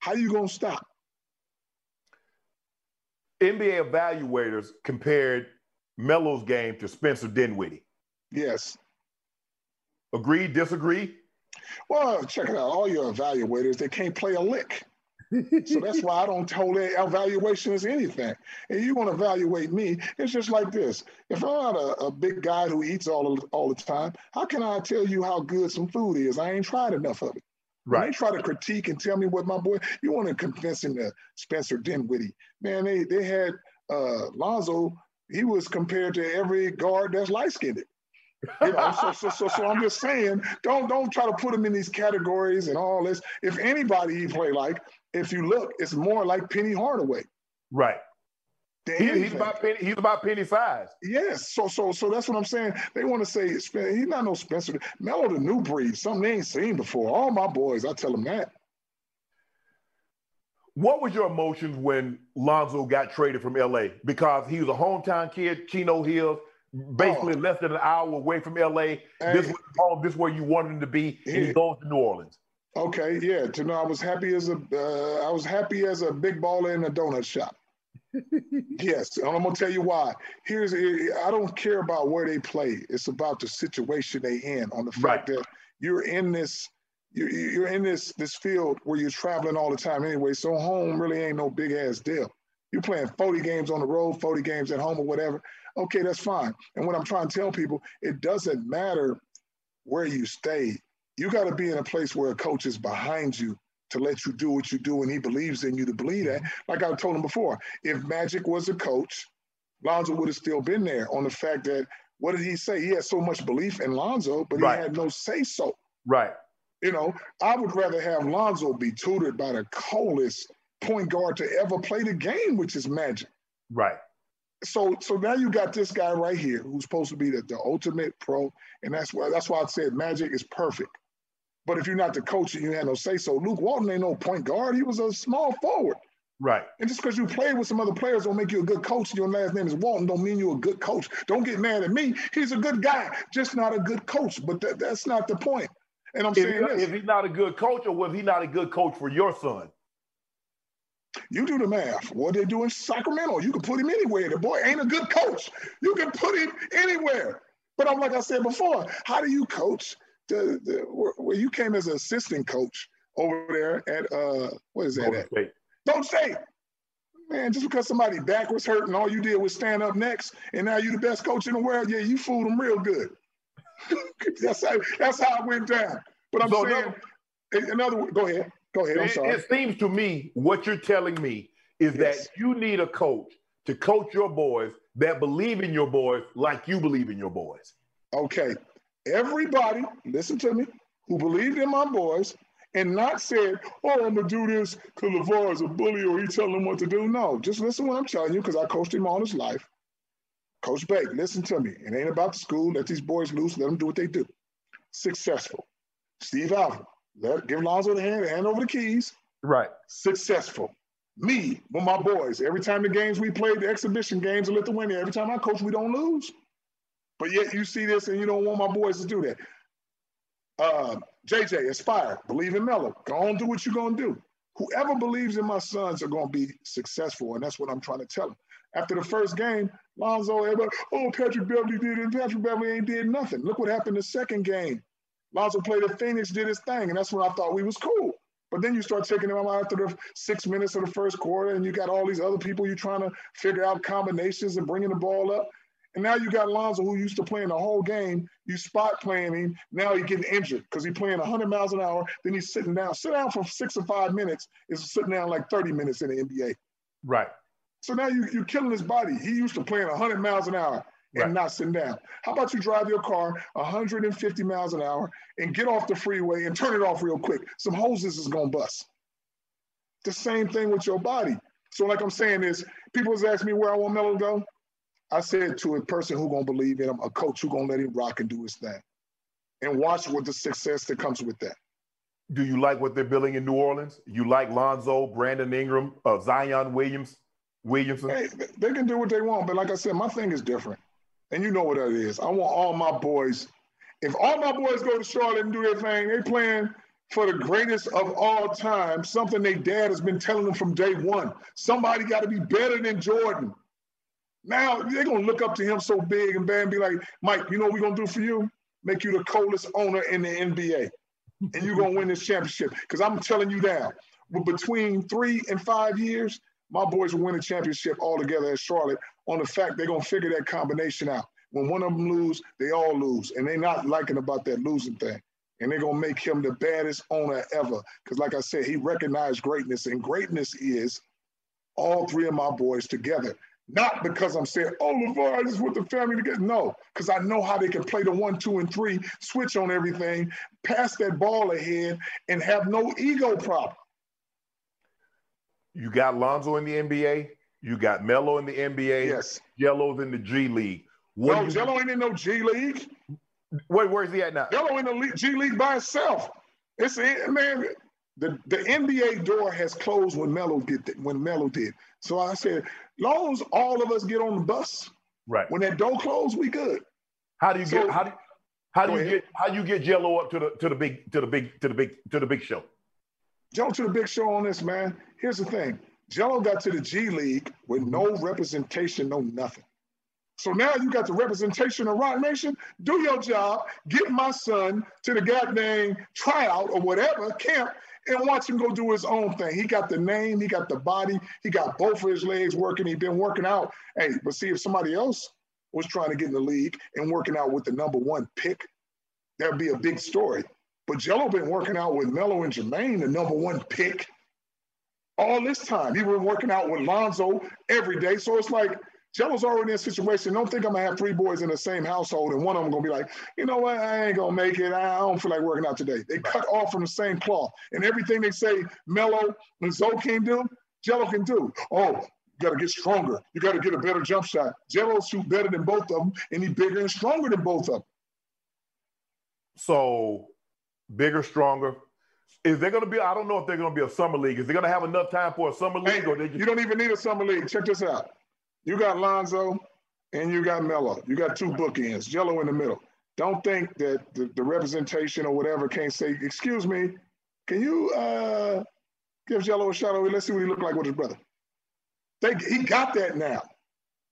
how you going to stop? N B A evaluators compared Melo's game to Spencer Dinwiddie. Yes. Agree, disagree? Well, check it out. All your evaluators, they can't play a lick. So that's why I don't hold that evaluation as anything. And you want to evaluate me, it's just like this. If I'm not a, a big guy who eats all, all the time, how can I tell you how good some food is? I ain't tried enough of it. Right. When they try to critique and tell me what my boy, you want to convince him to Spencer Dinwiddie. Man, they, they had uh, Lonzo, he was compared to every guard that's light-skinned. You know, so, so, so, so I'm just saying, don't, don't try to put him in these categories and all this. If anybody he play like, if you look, it's more like Penny Hardaway. Right. He, he's, about Penny, he's about Penny size. Yes. So so so that's what I'm saying. They want to say he's not no Spencer. Melo the new breed, something they ain't seen before. All my boys, I tell them that. What was your emotions when Lonzo got traded from L A? Because he was a hometown kid, Chino Hills, basically oh. less than an hour away from L A. Hey. This was home, this where you wanted him to be, and he goes to New Orleans. Okay, yeah. You know, I was happy as a uh, I was happy as a big baller in a donut shop. Yes, and I'm gonna tell you why. Here's I don't care about where they play. It's about the situation they in. On the fact right. that you're in this, you're, you're in this this field where you're traveling all the time anyway. So home really ain't no big ass deal. You're playing forty games on the road, forty games at home, or whatever. Okay, that's fine. And what I'm trying to tell people, it doesn't matter where you stay. You got to be in a place where a coach is behind you to let you do what you do, and he believes in you to believe that. Like I told him before, if Magic was a coach, Lonzo would have still been there on the fact that, what did he say? He had so much belief in Lonzo, but right. he had no say-so. Right. You know, I would rather have Lonzo be tutored by the coldest point guard to ever play the game, which is Magic. Right. So, so now you got this guy right here who's supposed to be the, the ultimate pro, and that's why, that's why I said Magic is perfect. But if you're not the coach and you had no say-so, Luke Walton ain't no point guard. He was a small forward. Right. And just because you played with some other players don't make you a good coach. Your last name is Walton don't mean you're a good coach. Don't get mad at me. He's a good guy, just not a good coach. But th- that's not the point. And I'm if, saying this. If he's not a good coach, or was he not a good coach for your son? You do the math. What they do in Sacramento, you can put him anywhere. The boy ain't a good coach. You can put him anywhere. But I'm like I said before, how do you coach? The, the, where, where you came as an assistant coach over there at, uh, what is that at? Don't say it. Man, just because somebody back was hurt and all you did was stand up next, and now you the best coach in the world, yeah, you fooled them real good. that's, how, that's how it went down. But I'm so saying, no, another, go ahead, go ahead, I'm sorry. It, it seems to me what you're telling me is yes. that you need a coach to coach your boys that believe in your boys like you believe in your boys. Okay. Everybody, listen to me, who believed in my boys and not said, oh, I'm going to do this because LaVar is a bully or he's telling him what to do. No, just listen what I'm telling you, because I coached him all his life. Coach Bake, listen to me. It ain't about the school. Let these boys loose. Let them do what they do. Successful. Steve Alvin, let, give Lonzo the hand, hand over the keys. Right. Successful. Me, with my boys, every time the games we played, the exhibition games in Lithuania, every time I coach, we don't lose. But yet you see this and you don't want my boys to do that. Uh, J J, Aspire, believe in Melo. Go on, do what you're going to do. Whoever believes in my sons are going to be successful, and that's what I'm trying to tell them. After the first game, Lonzo, everybody, oh, Patrick Beverly did it. Patrick Beverly ain't did nothing. Look what happened the second game. Lonzo played at Phoenix, did his thing, and that's when I thought we was cool. But then you start taking them out after the six minutes of the first quarter, and you got all these other people you're trying to figure out combinations and bringing the ball up. And now you got Lonzo, who used to playing the whole game. You spot playing him. Now he's getting injured because he's playing one hundred miles an hour. Then he's sitting down. Sit down for six or five minutes is sitting down like thirty minutes in the N B A. Right. So now you, you're killing his body. He used to playing one hundred miles an hour and right. not sitting down. How about you drive your car one hundred fifty miles an hour and get off the freeway and turn it off real quick? Some hoses is going to bust. The same thing with your body. So like I'm saying is, people was asking me where I want Melo to go. I said to a person who's going to believe in him, a coach who's going to let him rock and do his thing, and watch what the success that comes with that. Do you like what they're building in New Orleans? You like Lonzo, Brandon Ingram, uh, Zion Williams, Williamson? Hey, they can do what they want, but like I said, my thing is different, and you know what that is. I want all my boys. If all my boys go to Charlotte and do their thing, they playing for the greatest of all time, something their dad has been telling them from day one. Somebody got to be better than Jordan. Now they're going to look up to him so big and bad and be like, Mike, you know what we're going to do for you? Make you the coldest owner in the N B A. And you're going to win this championship. Because I'm telling you now, between three and five years, my boys will win a championship all together at Charlotte on the fact they're going to figure that combination out. When one of them lose, they all lose. And they're not liking about that losing thing. And they're going to make him the baddest owner ever. Because like I said, he recognized greatness. And greatness is all three of my boys together. Not because I'm saying, oh, LaVar, I just want the family together. No, because I know how they can play the one, two, and three, switch on everything, pass that ball ahead, and have no ego problem. You got Lonzo in the N B A. You got Melo in the N B A. Yes. Jello's in the G League. What no, Jello ain't in no G League. Wait, where's he at now? Jello in the G League by himself. It's a, man. The, the N B A door has closed when Melo did. Th- when Melo did, so I said, long as all of us get on the bus, right? When that door closed, we good. How do you so, get? How do, how do you ahead. get? How do you get Jello up to the to the big to the big to the big to the big show? Jello to the big show on this, man. Here's the thing: Jello got to the G League with no representation, no nothing. So now you got the representation of Roc Nation. Do your job. Get my son to the goddamn tryout or whatever camp. And watch him go do his own thing. He got the name, he got the body, he got both of his legs working, he's been working out. Hey, but see, if somebody else was trying to get in the league and working out with the number one pick, that'd be a big story. But Jello been working out with Melo and Jermaine, the number one pick, all this time. He been working out with Lonzo every day. So it's like, Jello's already in a situation. Don't think I'm going to have three boys in the same household and one of them going to be like, you know what, I ain't going to make it. I don't feel like working out today. They cut off from the same cloth. And everything they say Melo and Zoe can do, Jello can do. Oh, you got to get stronger. You got to get a better jump shot. Jello shoot better than both of them, and he's bigger and stronger than both of them. So, bigger, stronger. Is there going to be, I don't know if they're going to be a summer league. Is they going to have enough time for a summer league? Hey, or they just- you don't even need a summer league. Check this out. You got Lonzo and you got Melo. You got two bookends, Jello in the middle. Don't think that the, the representation or whatever can't say, excuse me, can you uh, give Jello a shot over? Let's see what he looked like with his brother. They, he got that now.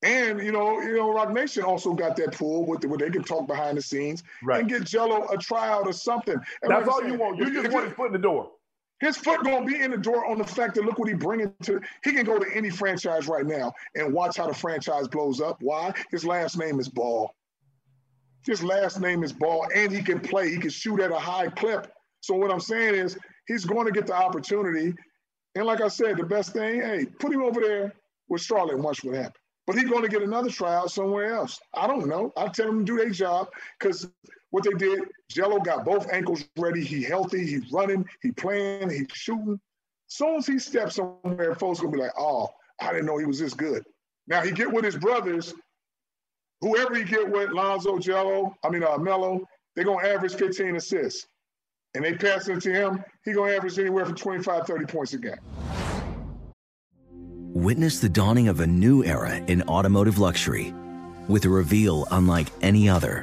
And, you know, you know, Roc Nation also got that pool with the, where they can talk behind the scenes right. and get Jello a tryout or something. And that's all you want. You just want his foot in the door. His foot going to be in the door on the fact that look what he bringing to – he can go to any franchise right now and watch how the franchise blows up. Why? His last name is Ball. His last name is Ball, and he can play. He can shoot at a high clip. So what I'm saying is he's going to get the opportunity. And like I said, the best thing, hey, put him over there with Charlotte and watch what happens. But he's going to get another tryout somewhere else. I don't know. I tell them to do their job, because what they did, Jello got both ankles ready. He healthy. He running. He playing. He shooting. As soon as he steps somewhere, folks going to be like, oh, I didn't know he was this good. Now, he get with his brothers, whoever he get with, Lonzo, Jello, I mean, uh, Melo, they're going to average fifteen assists. And they pass it to him, he's going to average anywhere from twenty-five, thirty points a game. Witness the dawning of a new era in automotive luxury with a reveal unlike any other,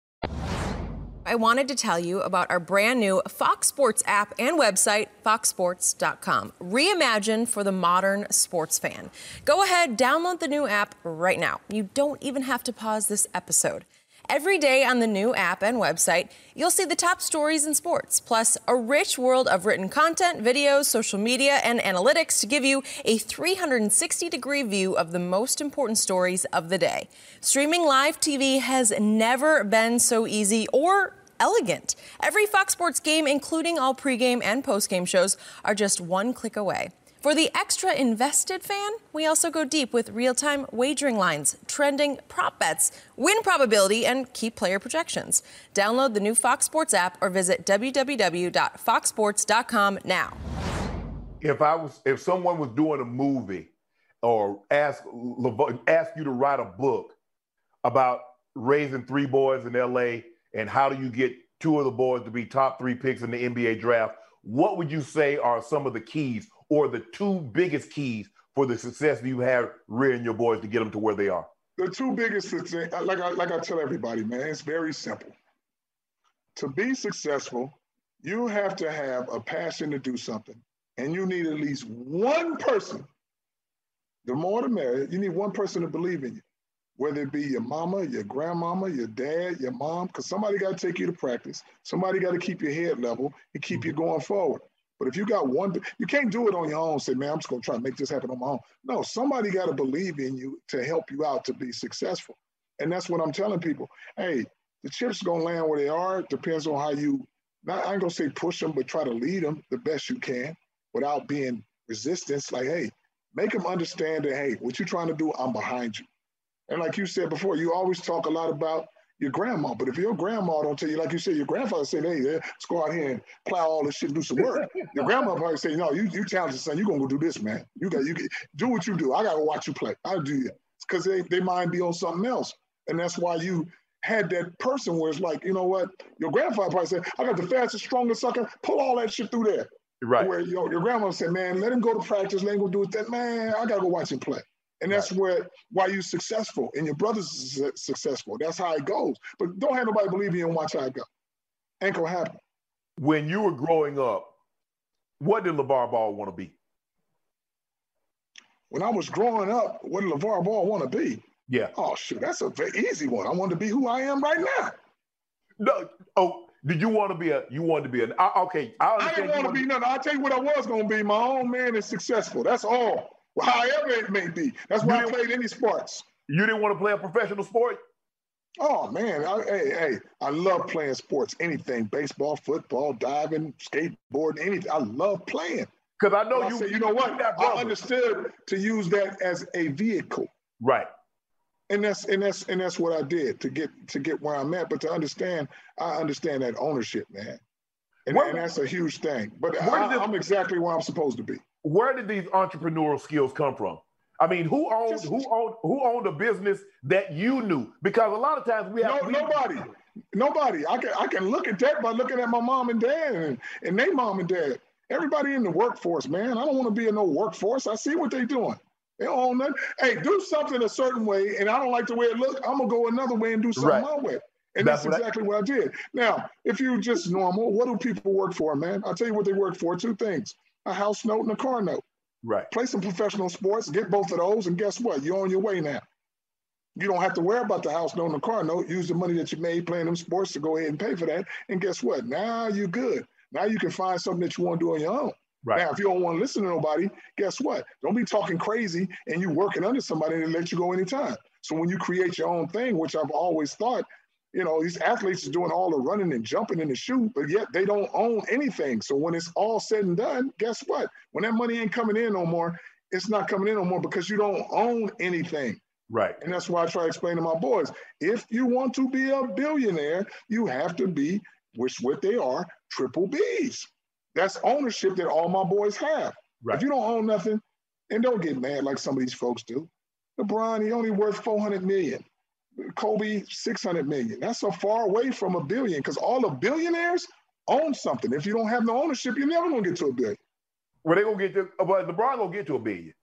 I wanted to tell you about our brand new Fox Sports app and website, fox sports dot com. Reimagined for the modern sports fan. Go ahead, download the new app right now. You don't even have to pause this episode. Every day on the new app and website, you'll see the top stories in sports, plus a rich world of written content, videos, social media, and analytics to give you a three sixty degree view of the most important stories of the day. Streaming live T V has never been so easy or elegant. Every Fox Sports game, including all pregame and postgame shows, are just one click away. For the extra invested fan, we also go deep with real-time wagering lines, trending prop bets, win probability, and key player projections. Download the new Fox Sports app or visit w w w dot fox sports dot com now. If I was, if someone was doing a movie or ask, ask you to write a book about raising three boys in L A and how do you get two of the boys to be top three picks in the N B A draft, what would you say are some of the keys, or the two biggest keys for the success that you have rearing your boys to get them to where they are? The two biggest things, like I, like I tell everybody, man, it's very simple. To be successful, you have to have a passion to do something, and you need at least one person. The more the merrier. You need one person to believe in you, whether it be your mama, your grandmama, your dad, your mom, because somebody got to take you to practice. Somebody got to keep your head level and keep mm-hmm. you going forward. But if you got one, you can't do it on your own, say, man, I'm just going to try to make this happen on my own. No, somebody got to believe in you to help you out to be successful. And that's what I'm telling people. Hey, the chips going to land where they are. It depends on how you, not, I ain't going to say push them, but try to lead them the best you can without being resistance. Like, hey, make them understand that, hey, what you're trying to do, I'm behind you. And like you said before, you always talk a lot about your grandma, but if your grandma don't tell you, like you said, your grandfather said, hey, let's go out here and plow all this shit and do some work. Your grandma probably say, no, you you challenge your son, you're going to go do this, man. You got you do what you do. I got to watch you play. I'll do it. Because they, they mind be on something else. And that's why you had that person where it's like, you know what? Your grandfather probably said, I got the fastest, strongest sucker. Pull all that shit through there. Right. Where you know, your grandma said, man, let him go to practice. Let him go do it. That, man, I got to go watch him play. And that's where why you're successful and your brother's successful. That's how it goes. But don't have nobody believe you and watch how it go. Ain't gonna happen. When you were growing up, what did LaVar Ball want to be? When I was growing up, what did LaVar Ball want to be? Yeah. Oh, shoot, that's a very easy one. I wanted to be who I am right now. No. Oh, did you want to be a? You wanted to be an? I, okay. I, I didn't want to be nothing. I'll tell you what I was gonna be. My own man is successful. That's all. Well, however it may be. That's why I played any sports. You didn't want to play a professional sport? Oh, man. I, hey, hey, I love playing sports. Anything. Baseball, football, diving, skateboarding, anything. I love playing. Because I know you, I said, you. You know what? I understood to use that as a vehicle. Right. And that's and that's and that's what I did to get to get where I'm at. But to understand, I understand that ownership, man. And, where, and that's a huge thing. But I, this, I'm exactly where I'm supposed to be. Where did these entrepreneurial skills come from? I mean, who owned Just, who owned who owned a business that you knew? Because a lot of times we have no, nobody. Nobody. I can I can look at that by looking at my mom and dad and, and they mom and dad. Everybody in the workforce, man. I don't want to be in no workforce. I see what they're doing. They don't own nothing. Hey, do something a certain way, and I don't like the way it looks. I'm gonna go another way and do something right. my way. And that's, that's exactly what I, what I did. Now, if you're just normal, what do people work for, man? I'll tell you what they work for. Two things: a house note and a car note. Right. Play some professional sports, get both of those, and guess what? You're on your way now. You don't have to worry about the house note and the car note. Use the money that you made playing them sports to go ahead and pay for that. And guess what? Now you're good. Now you can find something that you want to do on your own. Right. Now, if you don't want to listen to nobody, guess what? Don't be talking crazy and you working under somebody and they let you go anytime. So when you create your own thing, which I've always thought, you know, these athletes are doing all the running and jumping in the shoe, but yet they don't own anything. So when it's all said and done, guess what? When that money ain't coming in no more, it's not coming in no more because you don't own anything. Right. And that's why I try to explain to my boys, if you want to be a billionaire, you have to be, which what they are, triple B's. That's ownership that all my boys have. Right. If you don't own nothing, and don't get mad like some of these folks do. LeBron, he only worth four hundred million dollars. Kobe, six hundred million dollars. That's so far away from a billion because all the billionaires own something. If you don't have the ownership, you're never going to get to a billion. Well, they going to get to, but LeBron going to get to a billion.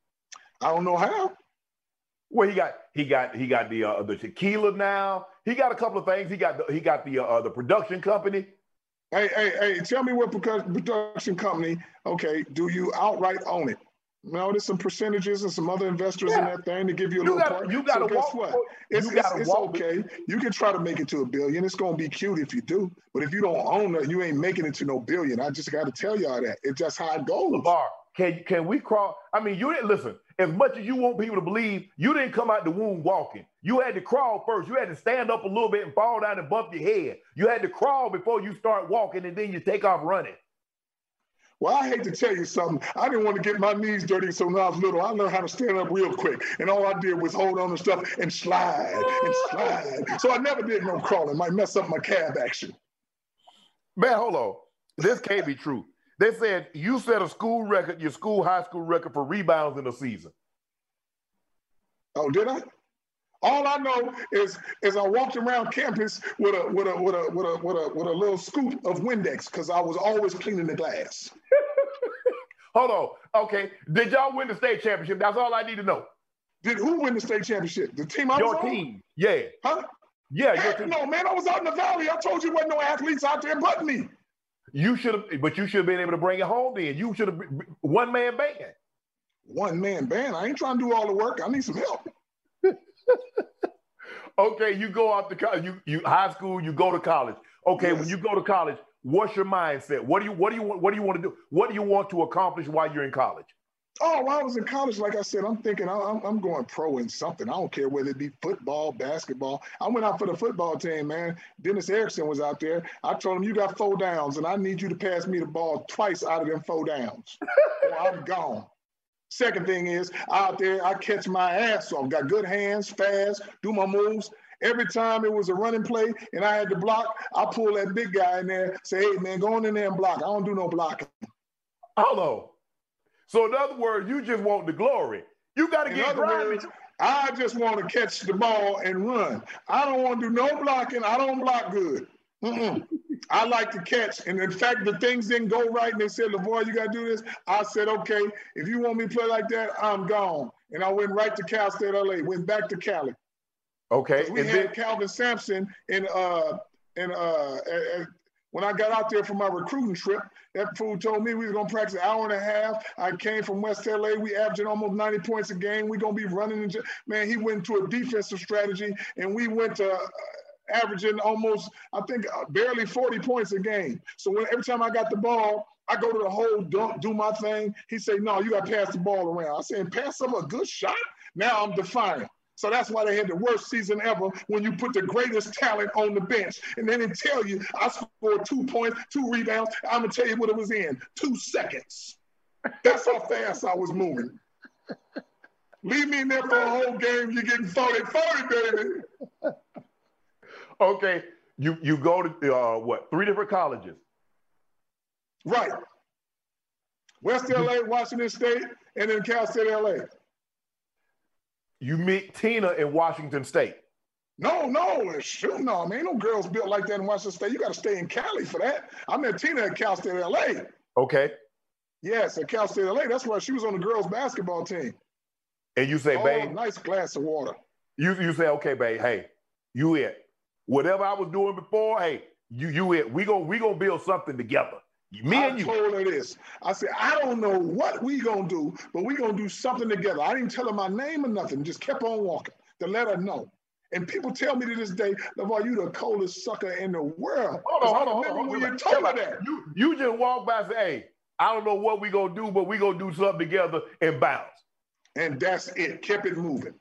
I don't know how. Well, he got he got he got the uh, the tequila now. He got a couple of things. He got the, he got the uh, the production company. Hey, hey, hey! Tell me what production company? Okay, do you outright own it? No, there's some percentages and some other investors yeah. in that thing to give you a you little gotta, part. You got to so guess what? It's, you it's, it's okay. You can try to make it to a billion. It's gonna be cute if you do, but if you don't own it, you ain't making it to no billion. I just got to tell y'all that. It's just how it goes. LaVar, can can we crawl? I mean, you didn't listen. As much as you want people to believe, you didn't come out the womb walking. You had to crawl first. You had to stand up a little bit and fall down and bump your head. You had to crawl before you start walking, and then you take off running. Well, I hate to tell you something. I didn't want to get my knees dirty, so when I was little, I learned how to stand up real quick. And all I did was hold on to stuff and slide and slide. So I never did no crawling. Might mess up my calf action. Man, hold on. This can't be true. They said you set a school record, your school high school record for rebounds in a season. Oh, did I? All I know is is I walked around campus with a with a with a with a with a, with a little scoop of Windex because I was always cleaning the glass. Hold on, okay. Did y'all win the state championship? That's all I need to know. Did who win the state championship? The team I your was on? Your team, yeah. Huh? Yeah, your team. No, man, I was out in the valley. I told you, wasn't no athletes out there but me. You should have, but you should have been able to bring it home then. You should have been one man band. One man band. I ain't trying to do all the work. I need some help. Okay, you go off to college. You you high school. You go to college. Okay, yes. When you go to college, what's your mindset? What do you what do you want? What do you want to do? What do you want to accomplish while you're in college? Oh, while I was in college, like I said, I'm thinking I'm, I'm going pro in something. I don't care whether it be football, basketball. I went out for the football team, man. Dennis Erickson was out there. I told him, you got four downs, and I need you to pass me the ball twice out of them four downs. Or I'm gone. Second thing is, out there, I catch my ass off. Got good hands, fast, do my moves. Every time it was a running play and I had to block, I pull that big guy in there, say, hey, man, go on in there and block. I don't do no blocking. Hello. So in other words, you just want the glory. You got to get grimy. Words, I just want to catch the ball and run. I don't want to do no blocking. I don't block good. Mm-mm. I like to catch. And in fact, the things didn't go right. And they said, LaVar, you got to do this. I said, okay, if you want me to play like that, I'm gone. And I went right to Cal State L A, went back to Cali. Okay. We and had then- Calvin Sampson in, uh, in, uh, at, When I got out there for my recruiting trip, that fool told me we was going to practice an hour and a half. I came from West L A. We averaging almost ninety points a game. We're going to be running. Into, man, he went to a defensive strategy, and we went to uh, averaging almost, I think, uh, barely forty points a game. So when, every time I got the ball, I go to the hole, don't do my thing. He said, no, you got to pass the ball around. I said, pass up a good shot? Now I'm defiant. So that's why they had the worst season ever, when you put the greatest talent on the bench. And then they tell you, I scored two points, two rebounds. I'm going to tell you what it was in, two seconds. That's how fast I was moving. Leave me in there for a whole game, you're getting forty, forty, baby. Okay, you, you go to, uh, what, three different colleges? Right. West L A, Washington State, and then Cal State L A. You meet Tina in Washington State. No, no, shoot, no, man, ain't no girls built like that in Washington State. You got to stay in Cali for that. I met Tina at Cal State L A. Okay. Yes, at Cal State L A. That's why she was on the girls' basketball team. And you say, oh, babe, nice glass of water. You you say, okay, babe, hey, you it. Whatever I was doing before, hey, you you it. We gon' we gonna build something together. Me and I you. told her this. I said, I don't know what we going to do, but we going to do something together. I didn't tell her my name or nothing. Just kept on walking to let her know. And people tell me to this day, LaVar, you the coldest sucker in the world. Hold on, hold on, hold on. Remember when you told her that. You, you just walked by and said, hey, I don't know what we going to do, but we going to do something together, and bounce. And that's it. Kept it moving.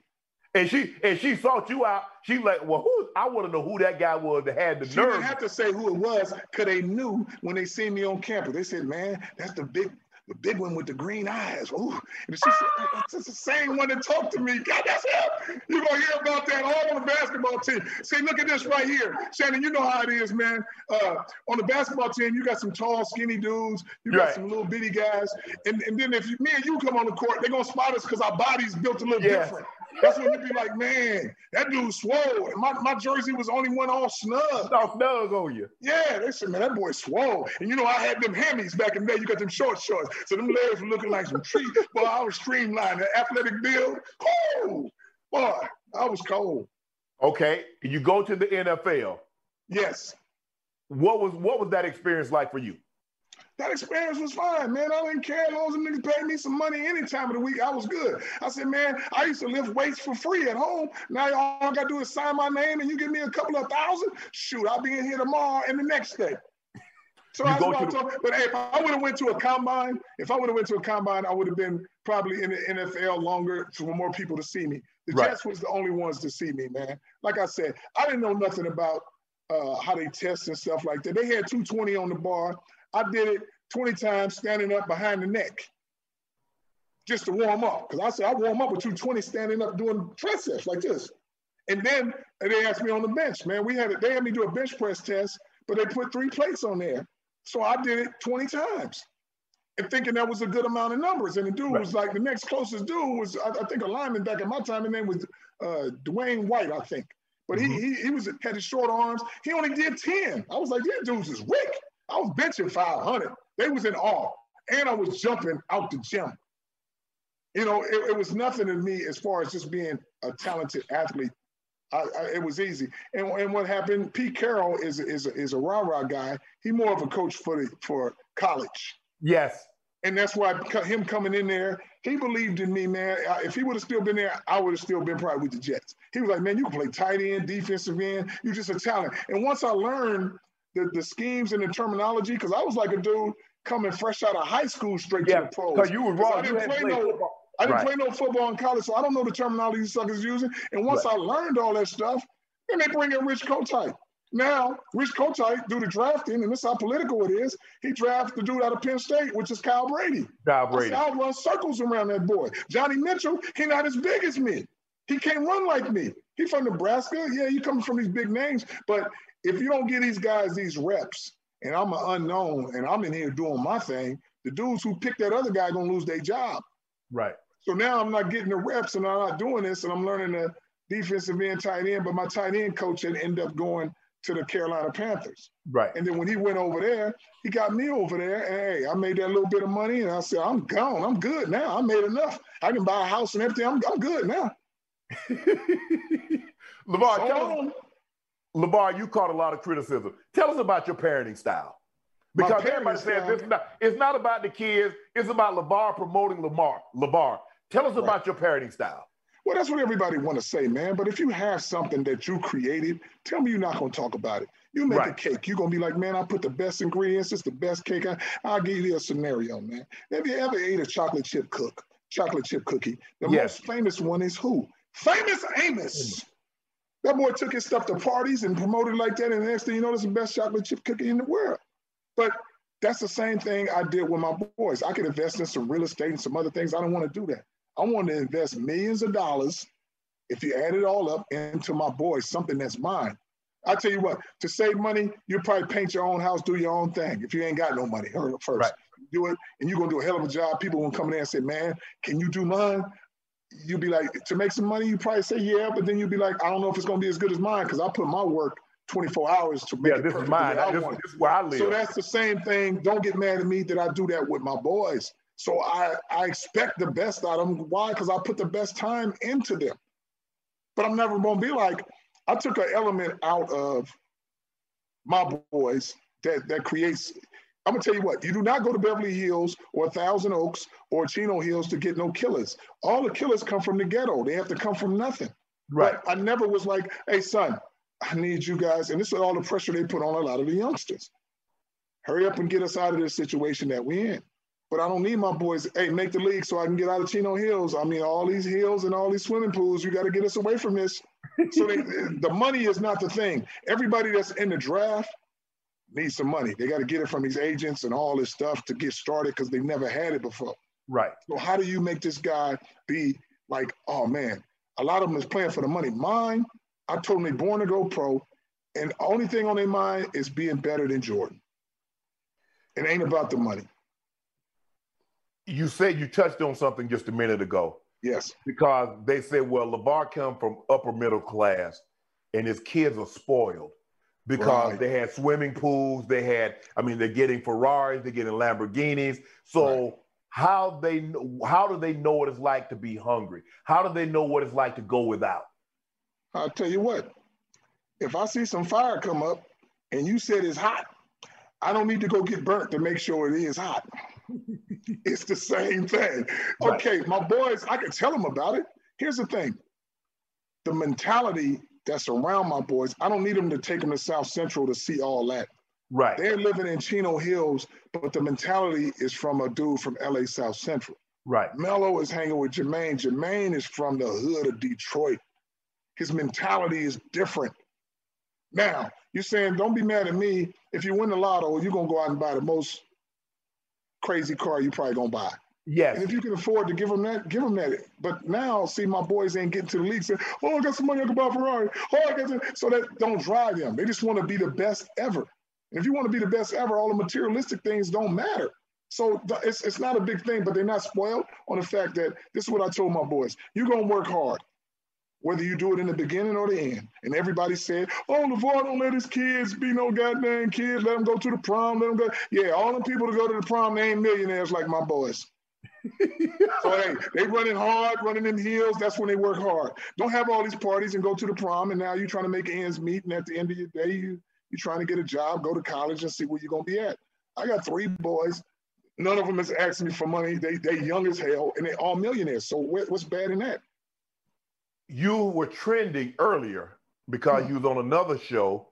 And she and she sought you out. She like, well, who? I want to know who that guy was that had the nerve. She didn't have to say who it was, because they knew when they seen me on campus. They said, man, that's the big the big one with the green eyes. Ooh. And she said, that's the same one that talked to me. God, that's him. You're going to hear about that all on the basketball team. See, look at this right here. Shannon, you know how it is, man. Uh, on the basketball team, you got some tall, skinny dudes. You got right. some little bitty guys. And, and then if you, me and you come on the court, they're going to spot us because our body's built a little yeah. different. That's when you'd be like, man, that dude swole. My, my jersey was only one all snug. All snug on you. Yeah, they said, man, that boy swole. And you know, I had them hammies back in the day. You got them short shorts. So them legs were looking like some trees. Boy, I was streamlined. That athletic build, cool. Boy, I was cold. Okay, you go to the N F L. Yes. What was, what was that experience like for you? That experience was fine, man. I didn't care as long as them niggas paid me some money any time of the week. I was good. I said, man, I used to lift weights for free at home. Now all I got to do is sign my name and you give me a couple of thousand. Shoot, I'll be in here tomorrow and the next day. So I was about to talk, but hey, if I would have went to a combine, if I would have went to a combine, I would have been probably in the N F L longer for more people to see me. The right. Jets was the only ones to see me, man. Like I said, I didn't know nothing about uh, how they test and stuff like that. They had two twenty on the bar. I did it twenty times standing up behind the neck just to warm up. Because I said, I warm up with two twenty standing up doing press sets like this. And then they asked me on the bench, man, we had it. They had me do a bench press test, but they put three plates on there. So I did it twenty times and thinking that was a good amount of numbers. And the dude right. was like, the next closest dude was, I, I think, a lineman back in my time. His name was uh, Dwayne White, I think. But mm-hmm. he, he, he was had his short arms. He only did ten. I was like, these dudes is wicked. I was benching five hundred. They was in awe. And I was jumping out the gym. You know, it, it was nothing to me as far as just being a talented athlete. I, I, it was easy. And, and what happened, Pete Carroll is, is, is a rah-rah guy. He's more of a coach for, the, for college. Yes. And that's why him coming in there, he believed in me, man. If he would have still been there, I would have still been probably with the Jets. He was like, man, you can play tight end, defensive end. You're just a talent. And once I learned The, the schemes and the terminology, because I was like a dude coming fresh out of high school straight yeah, to the pros. Because you were wrong. I didn't, play, play, no, I didn't right. play no football in college, so I don't know the terminology you suckers using. And once right. I learned all that stuff, then they bring in Rich Kotite. Now, Rich Kotite, do the drafting, and this is how political it is, he drafts the dude out of Penn State, which is Kyle Brady. Kyle Brady. I said, I'll run circles around that boy. Johnny Mitchell, he not as big as me. He can't run like me. He from Nebraska. Yeah, he coming from these big names, but if you don't give these guys these reps, and I'm an unknown, and I'm in here doing my thing, the dudes who pick that other guy are going to lose their job. Right. So now I'm not getting the reps, and I'm not doing this, and I'm learning the defensive end, tight end, but my tight end coach had ended up going to the Carolina Panthers. Right. And then when he went over there, he got me over there, and hey, I made that little bit of money, and I said, I'm gone. I'm good now. I made enough. I can buy a house and everything. I'm, I'm good now. LaVar, so, tell us. LaVar, you caught a lot of criticism. Tell us about your parenting style. Because parenting everybody says style. It's, not, it's not about the kids. It's about LaVar promoting Lamar. LaVar, tell us right. about your parenting style. Well, that's what everybody want to say, man. But if you have something that you created, tell me you're not going to talk about it. You make right. a cake. You're going to be like, man, I put the best ingredients. It's the best cake. I, I'll give you a scenario, man. Have you ever ate a chocolate chip cook, chocolate chip cookie? The yes. most famous one is who? Famous Amos. That boy took his stuff to parties and promoted it like that. And the next thing you know, it's the best chocolate chip cookie in the world. But that's the same thing I did with my boys. I could invest in some real estate and some other things. I don't want to do that. I want to invest millions of dollars, if you add it all up, into my boys, something that's mine. I tell you what, to save money, you'll probably paint your own house, do your own thing. If you ain't got no money, hurry up first. Right. Do it, and you're going to do a hell of a job. People will come in there and say, man, can you do mine? You'll be like, to make some money, you probably say, yeah, but then you'll be like, I don't know if it's going to be as good as mine because I put my work twenty-four hours to make yeah, it this is mine. I this, this is where I live. So that's the same thing. Don't get mad at me that I do that with my boys. So I, I expect the best out of them. Why? Because I put the best time into them. But I'm never going to be like, I took an element out of my boys that, that creates, I'm going to tell you what, you do not go to Beverly Hills or Thousand Oaks or Chino Hills to get no killers. All the killers come from the ghetto. They have to come from nothing. Right. But I never was like, hey, son, I need you guys. And this is all the pressure they put on a lot of the youngsters. Hurry up and get us out of this situation that we're in. But I don't need my boys, hey, make the league so I can get out of Chino Hills. I mean, all these hills and all these swimming pools, you got to get us away from this. So they, the money is not the thing. Everybody that's in the draft needs some money. They got to get it from these agents and all this stuff to get started because they never had it before. Right. So how do you make this guy be like, oh, man, a lot of them is playing for the money. Mine, I told them they're born to go pro, and the only thing on their mind is being better than Jordan. It ain't about the money. You said you touched on something just a minute ago. Yes. Because they said, well, LaVar come from upper middle class and his kids are spoiled because right. they had swimming pools. They had, I mean, they're getting Ferraris, they're getting Lamborghinis. So right. how they, how do they know what it's like to be hungry? How do they know what it's like to go without? I'll tell you what, if I see some fire come up and you said it's hot, I don't need to go get burnt to make sure it is hot. It's the same thing. Okay, right. my boys, I can tell them about it. Here's the thing. The mentality that's around my boys, I don't need them to take them to South Central to see all that. Right. They're living in Chino Hills, but the mentality is from a dude from L A South Central. Right. Melo is hanging with Jermaine. Jermaine is from the hood of Detroit. His mentality is different. Now, you're saying, don't be mad at me. If you win the lotto, you're going to go out and buy the most crazy car you probably gonna buy. Yes. And if you can afford to give them that, give them that. But now, see, my boys ain't getting to the league saying, oh, I got some money, I can buy a Ferrari. Oh, I got some. So that don't drive them. They just want to be the best ever. And if you want to be the best ever, all the materialistic things don't matter. So it's, it's not a big thing, but they're not spoiled on the fact that this is what I told my boys. You're gonna work hard, whether you do it in the beginning or the end. And everybody said, oh, LaVar, don't let his kids be no goddamn kids. Let them go to the prom. Let them go. Yeah, all them people that go to the prom, they ain't millionaires like my boys. So, hey, they running hard, running in heels. That's when they work hard. Don't have all these parties and go to the prom, and now you're trying to make ends meet, and at the end of your day, you, you're trying to get a job, go to college, and see where you're going to be at. I got three boys. None of them is asking me for money. They, they young as hell, and they all millionaires. So what, what's bad in that? You were trending earlier because mm-hmm. you was on another show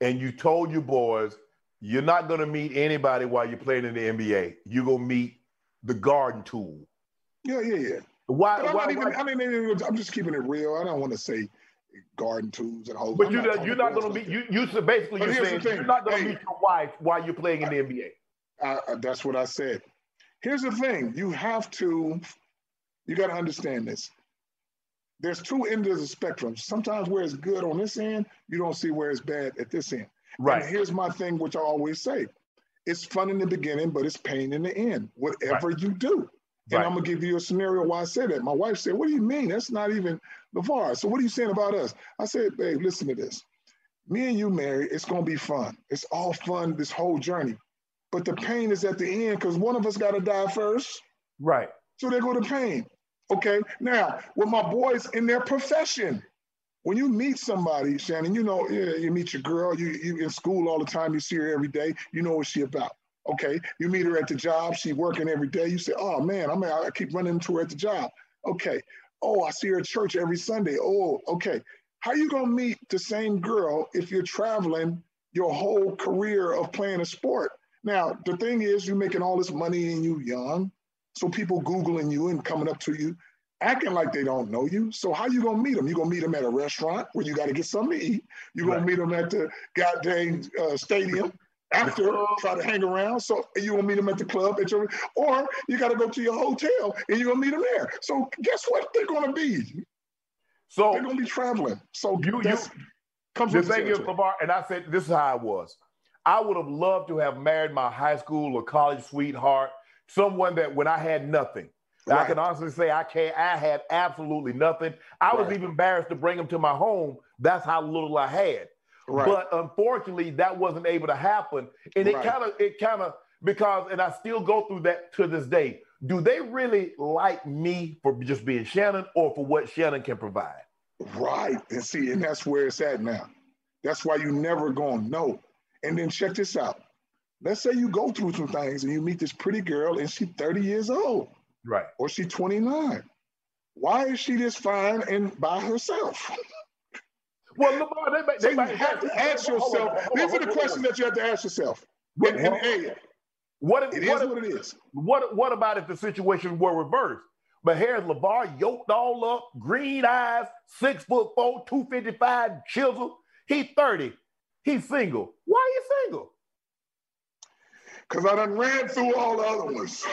and you told your boys, you're not going to meet anybody while you're playing in the N B A. You're going to meet the garden tool. Yeah, yeah, yeah. Why? why, I'm, even, why? I mean, I'm just keeping it real. I don't want to say garden tools and whole. But I'm you're not, you're not going to meet, you, you, so basically you're saying you're not going to hey, meet your wife while you're playing in I, the N B A. I, I, that's what I said. Here's the thing. You have to, you got to understand this. There's two ends of the spectrum. Sometimes where it's good on this end, you don't see where it's bad at this end. Right. And here's my thing, which I always say. It's fun in the beginning, but it's pain in the end, whatever right. you do. And right. I'm going to give you a scenario why I said that. My wife said, what do you mean? That's not even LaVar. So what are you saying about us? I said, babe, listen to this. Me and you married, it's going to be fun. It's all fun, this whole journey. But the pain is at the end because one of us got to die first. Right. So they go to pain. Okay, now with my boys in their profession, when you meet somebody, Shannon, you know, you meet your girl, you, you in school all the time, you see her every day, you know what she about. Okay, you meet her at the job, she working every day, you say, oh man, I mean, I keep running into her at the job. Okay, oh, I see her at church every Sunday. Oh, okay. How you gonna meet the same girl if you're traveling your whole career of playing a sport? Now, the thing is, you're making all this money and you young, so people Googling you and coming up to you, acting like they don't know you. So how you gonna meet them? You gonna meet them at a restaurant where you gotta get something to eat. You gonna right. meet them at the goddamn uh, stadium after, try to hang around. So you gonna meet them at the club, at your, or you gotta go to your hotel and you gonna meet them there. So guess what they're gonna be? So they're gonna be traveling. So you, you comes the thing is, LaVar, and I said this is how I was. I would have loved to have married my high school or college sweetheart, someone that when I had nothing. Right. I can honestly say I can't. I had absolutely nothing. I right. was even embarrassed to bring them to my home. That's how little I had. Right. But unfortunately, that wasn't able to happen. And it kind of, it kind of, because, and I still go through that to this day. Do they really like me for just being Shannon or for what Shannon can provide? Right. And see, and that's where it's at now. That's why you never gonna know. And then check this out. Let's say you go through some things and you meet this pretty girl and she's thirty years old. Right. Or she's twenty-nine. Why is she this fine and by herself? Well, LaVar, they, might, so they might have to ask yourself. These are the questions that you have to ask yourself. What, and, and, hey, what if, it what is if, what it is. What, what about if the situation were reversed? But here's LaVar, yoked all up, green eyes, six foot four, two fifty-five, chisel. He's thirty. He's single. Why are you single? Because I done ran through all the other ones.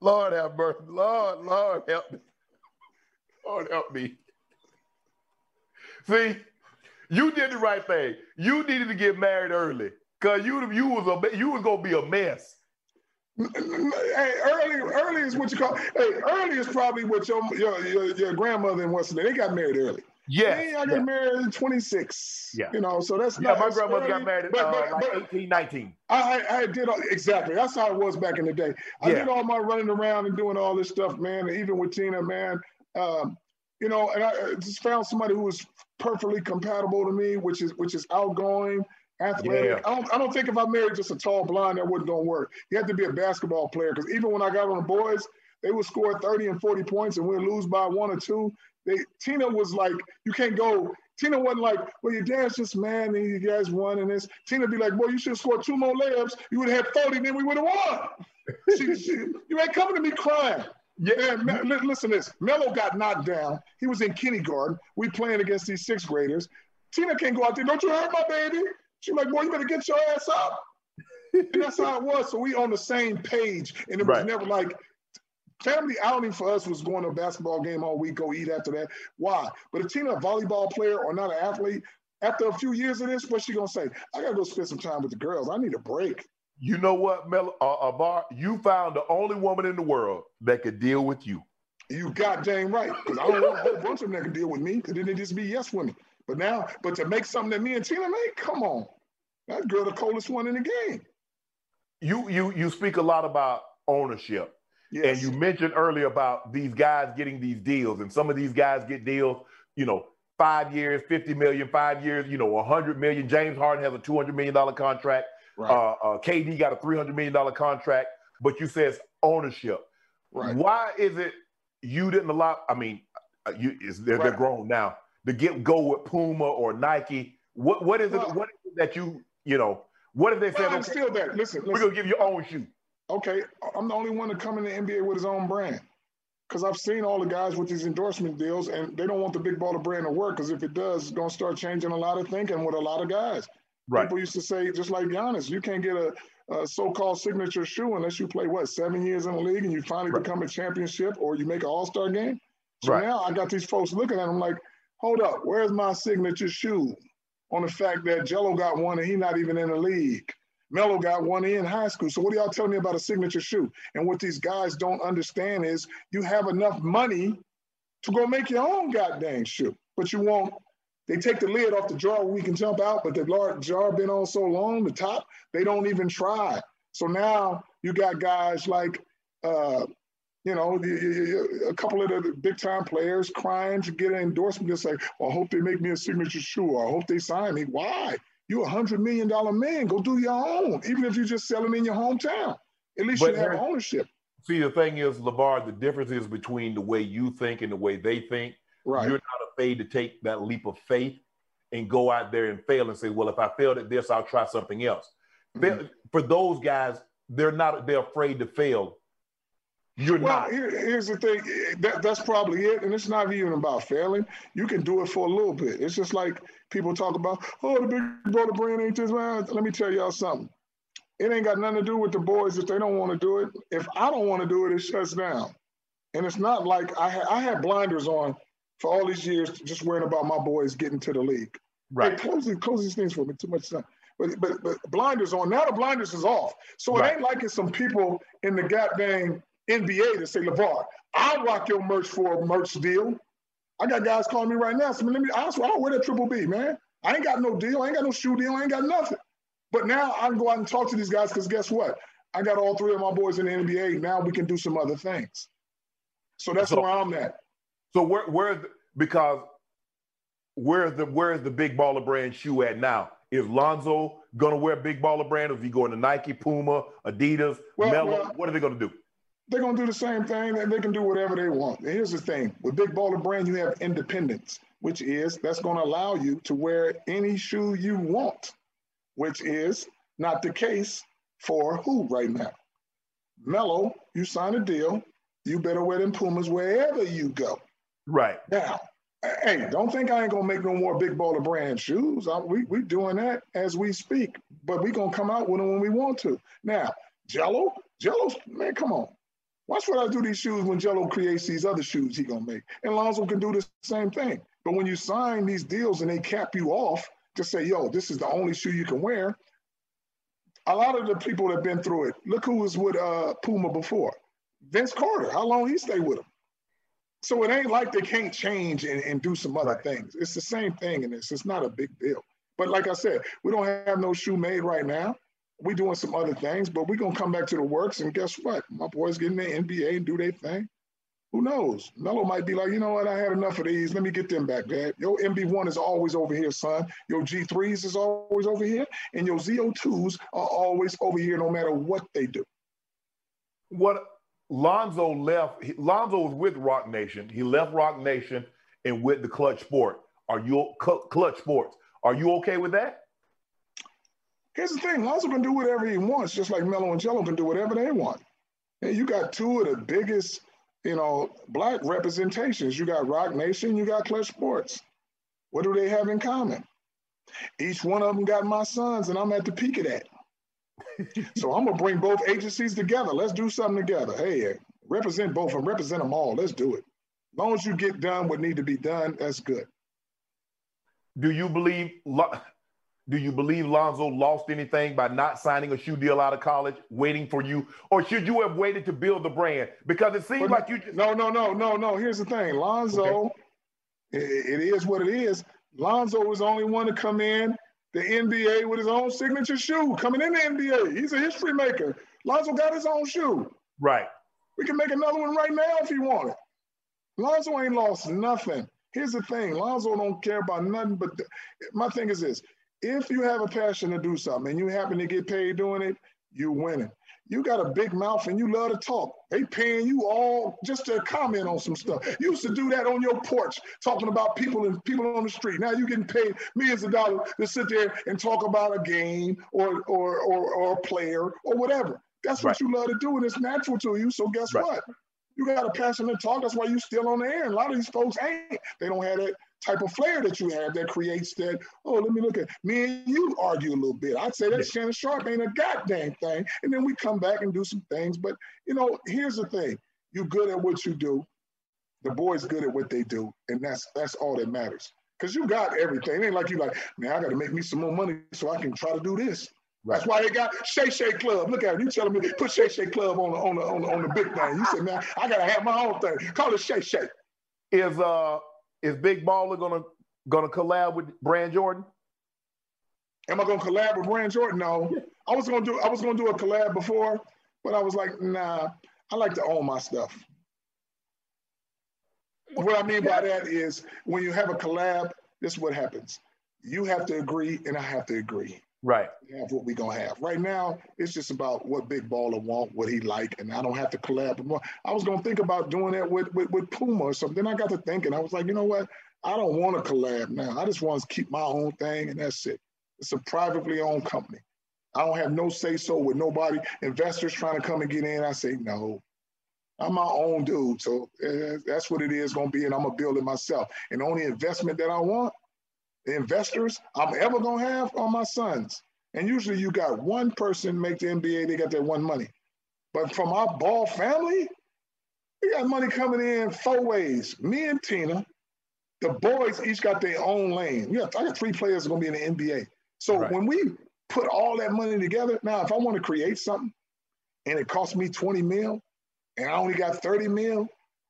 Lord have mercy. Lord, Lord help me. Lord help me. See, you did the right thing. You needed to get married early because you you was a you was gonna be a mess. Hey, early, early is what you call. Hey, early is probably what your your your, your grandmother and what's they got married early. Yes, yeah, I got yeah. married at twenty-six. Yeah, you know, so that's yeah. Not, my grandmother got married at but, but, uh, like but, eighteen, nineteen. I, I did all, exactly. That's how it was back in the day. I yeah. did all my running around and doing all this stuff, man. And even with Tina, man, um, you know, and I just found somebody who was perfectly compatible to me, which is which is outgoing, athletic. Yeah. I don't I don't think if I married just a tall blonde that wasn't gonna work. You had to be a basketball player because even when I got on the boys, they would score thirty and forty points and we'd lose by one or two. They, Tina was like, you can't go. Tina wasn't like, well, your dad's just mad and you guys won and this. Tina would be like, boy, you should have scored two more layups. You would have had forty, then we would have won. she, she, you ain't coming to me crying. Yeah, man, me, listen to this. Melo got knocked down. He was in kindergarten. We playing against these sixth graders. Tina can't go out there. Don't you hurt my baby? She's like, boy, you better get your ass up. And that's how it was. So we on the same page. And it was right. never like, family outing for us was going to a basketball game all week, go eat after that. Why? But if Tina, a volleyball player or not an athlete, after a few years of this, what's she going to say? I got to go spend some time with the girls. I need a break. You know what, Mel, uh, Abar, you found the only woman in the world that could deal with you. You goddamn right. Because I don't want a whole bunch of them that can deal with me. Because then they just be yes women. But now, but to make something that me and Tina make, come on. That girl the coldest one in the game. You, you, you speak a lot about ownership. Yes. And you mentioned earlier about these guys getting these deals, and some of these guys get deals, you know, five years, fifty million, five years, you know, one hundred million. James Harden has a two hundred million dollars contract. Right. Uh, uh, K D got a three hundred million dollars contract, but you says ownership. Right. Why is it you didn't allow, I mean, you, is, they're, right. they're grown now, to get go with Puma or Nike? What What is, well, it, what is it that you, you know, what if they said, well, I'm okay, still there. Listen, we're going to give you your own shoe. Okay, I'm the only one to come in the N B A with his own brand, because I've seen all the guys with these endorsement deals, and they don't want the Big Baller Brand to work, because if it does, it's going to start changing a lot of thinking with a lot of guys. Right. People used to say, just like Giannis, you can't get a, a so-called signature shoe unless you play, what, seven years in the league and you finally right. become a championship or you make an all-star game? So right. now I got these folks looking at them like, hold up, where's my signature shoe on the fact that Jello got one and he's not even in the league? Melo got one in high school. So what are y'all telling me about a signature shoe? And what these guys don't understand is you have enough money to go make your own goddamn shoe, but you won't. They take the lid off the jar where we can jump out, but the large jar been on so long, the top, they don't even try. So now you got guys like uh, you know, the, the, a couple of the big time players crying to get an endorsement. It's like, well, I hope they make me a signature shoe. I hope they sign me. Why? You're a hundred million dollar man. Go do your own. Even if you're just selling in your hometown, at least but you have ownership. See, the thing is, LaVar, the difference is between the way you think and the way they think. Right. You're not afraid to take that leap of faith and go out there and fail and say, well, if I failed at this, I'll try something else. Mm-hmm. For those guys, they're not, they're afraid to fail. You're well, not. Here, here's the thing. That, that's probably it. And it's not even about failing. You can do it for a little bit. It's just like people talk about, oh, the Big Baller Brand ain't this. Well, let me tell y'all something. It ain't got nothing to do with the boys if they don't want to do it. If I don't want to do it, it shuts down. And it's not like I, ha- I had blinders on for all these years, just worrying about my boys getting to the league. Right. Hey, close, close these things for me, too much time. But, but, but blinders on, now the blinders is off. So right. It ain't like it's some people in the goddamn N B A that say, LaVar, I'll rock your merch for a merch deal. I got guys calling me right now. So let me, I swear, I don't wear that Triple B, man. I ain't got no deal. I ain't got no shoe deal. I ain't got nothing. But now I can go out and talk to these guys because guess what? I got all three of my boys in the N B A. Now we can do some other things. So that's so, where I'm at. So where where because where the where is the Big Baller Brand shoe at now? Is Lonzo gonna wear Big Baller Brand? Or is he going to Nike, Puma, Adidas, well, Melo? Well, what are they gonna do? They're gonna do the same thing, and they can do whatever they want. And here's the thing: with Big Baller Brand, you have independence, which is that's gonna allow you to wear any shoe you want, which is not the case for who right now. Melo, you sign a deal, you better wear them Pumas wherever you go. Right. Now, hey, don't think I ain't gonna make no more Big Baller Brand shoes. I, we we doing that as we speak, but we gonna come out with them when we want to. Now, Jello, Jello's, man, come on. Watch what I do these shoes when Jello creates these other shoes he gonna make. And Lonzo can do the same thing. But when you sign these deals and they cap you off, to say, yo, this is the only shoe you can wear. A lot of the people that have been through it, look who was with uh, Puma before. Vince Carter, how long he stayed with him? So it ain't like they can't change and, and do some other things. It's the same thing in this. It's not a big deal. But like I said, we don't have no shoe made right now. We're doing some other things, but we're going to come back to the works, and guess what? My boys get in the N B A and do their thing. Who knows? Melo might be like, you know what? I had enough of these. Let me get them back, Dad. Your M B one is always over here, son. Your G threes is always over here. And your Z O twos are always over here no matter what they do. What Lonzo left, he, Lonzo was with Roc Nation. He left Roc Nation and with the Clutch Sport. Are you, Clutch Sports. Are you okay with that? Here's the thing. Lonzo can do whatever he wants, just like Melo and Jello can do whatever they want. And you got two of the biggest... you know, black representations. You got Roc Nation, you got Clutch Sports. What do they have in common? Each one of them got my sons, and I'm at the peak of that. So I'm going to bring both agencies together. Let's do something together. Hey, represent both and represent them all. Let's do it. As long as you get done what need to be done, that's good. Do you believe, do you believe Lonzo lost anything by not signing a shoe deal out of college, waiting for you? Or should you have waited to build the brand? Because it seems but, like you just... No, no, no, no, no. Here's the thing. Lonzo, okay. it, it is what it is. Lonzo was the only one to come in the N B A with his own signature shoe. Coming in the N B A. He's a history maker. Lonzo got his own shoe. Right. We can make another one right now if he wanted. Lonzo ain't lost nothing. Here's the thing. Lonzo don't care about nothing but... The, my thing is this. If you have a passion to do something and you happen to get paid doing it, you're winning. You got a big mouth and you love to talk. They paying you all just to comment on some stuff. You used to do that on your porch, talking about people and people on the street. Now you're getting paid millions of dollars to sit there and talk about a game or or or, or a player or whatever. That's what right. you love to do, and it's natural to you. So guess right. what? You got a passion to talk. That's why you're still on the air. And a lot of these folks ain't. They don't have that type of flair that you have that creates that, oh, let me look at, me and you argue a little bit. I'd say that yeah. Shannon Sharp ain't a goddamn thing. And then we come back and do some things. But, you know, here's the thing. You're good at what you do. The boy's good at what they do. And that's that's all that matters. Because you got everything. It ain't like you like, man, I got to make me some more money so I can try to do this. Right. That's why they got Shay Shay Club. Look at it. You telling me, put Shay Shay Club on the, on the, on the, on the big thing. You said, man, I got to have my own thing. Call it Shay Shay. Is, uh... Is Big Baller gonna gonna collab with Brand Jordan? Am I gonna collab with Brand Jordan? No. I was gonna do I was gonna do a collab before, but I was like, nah. I like to own my stuff. What I mean by that is when you have a collab, this is what happens. You have to agree and I have to agree. Right. We have what we're going to have. Right now, it's just about what Big Baller want, what he like, and I don't have to collab. I was going to think about doing that with, with, with Puma or something. Then I got to thinking. I was like, you know what? I don't want to collab now. I just want to keep my own thing, and that's it. It's a privately owned company. I don't have no say-so with nobody. Investors trying to come and get in, I say, no. I'm my own dude, so uh, that's what it is going to be, and I'm going to build it myself. And the only investment that I want, the investors I'm ever going to have are my sons. And usually you got one person make the N B A, they got their one money. But from our Ball family, we got money coming in four ways. Me and Tina, the boys each got their own lane. Yeah, I got three players going to be in the N B A. So right. when we put all that money together, now if I want to create something and it costs me twenty mil and I only got thirty mil,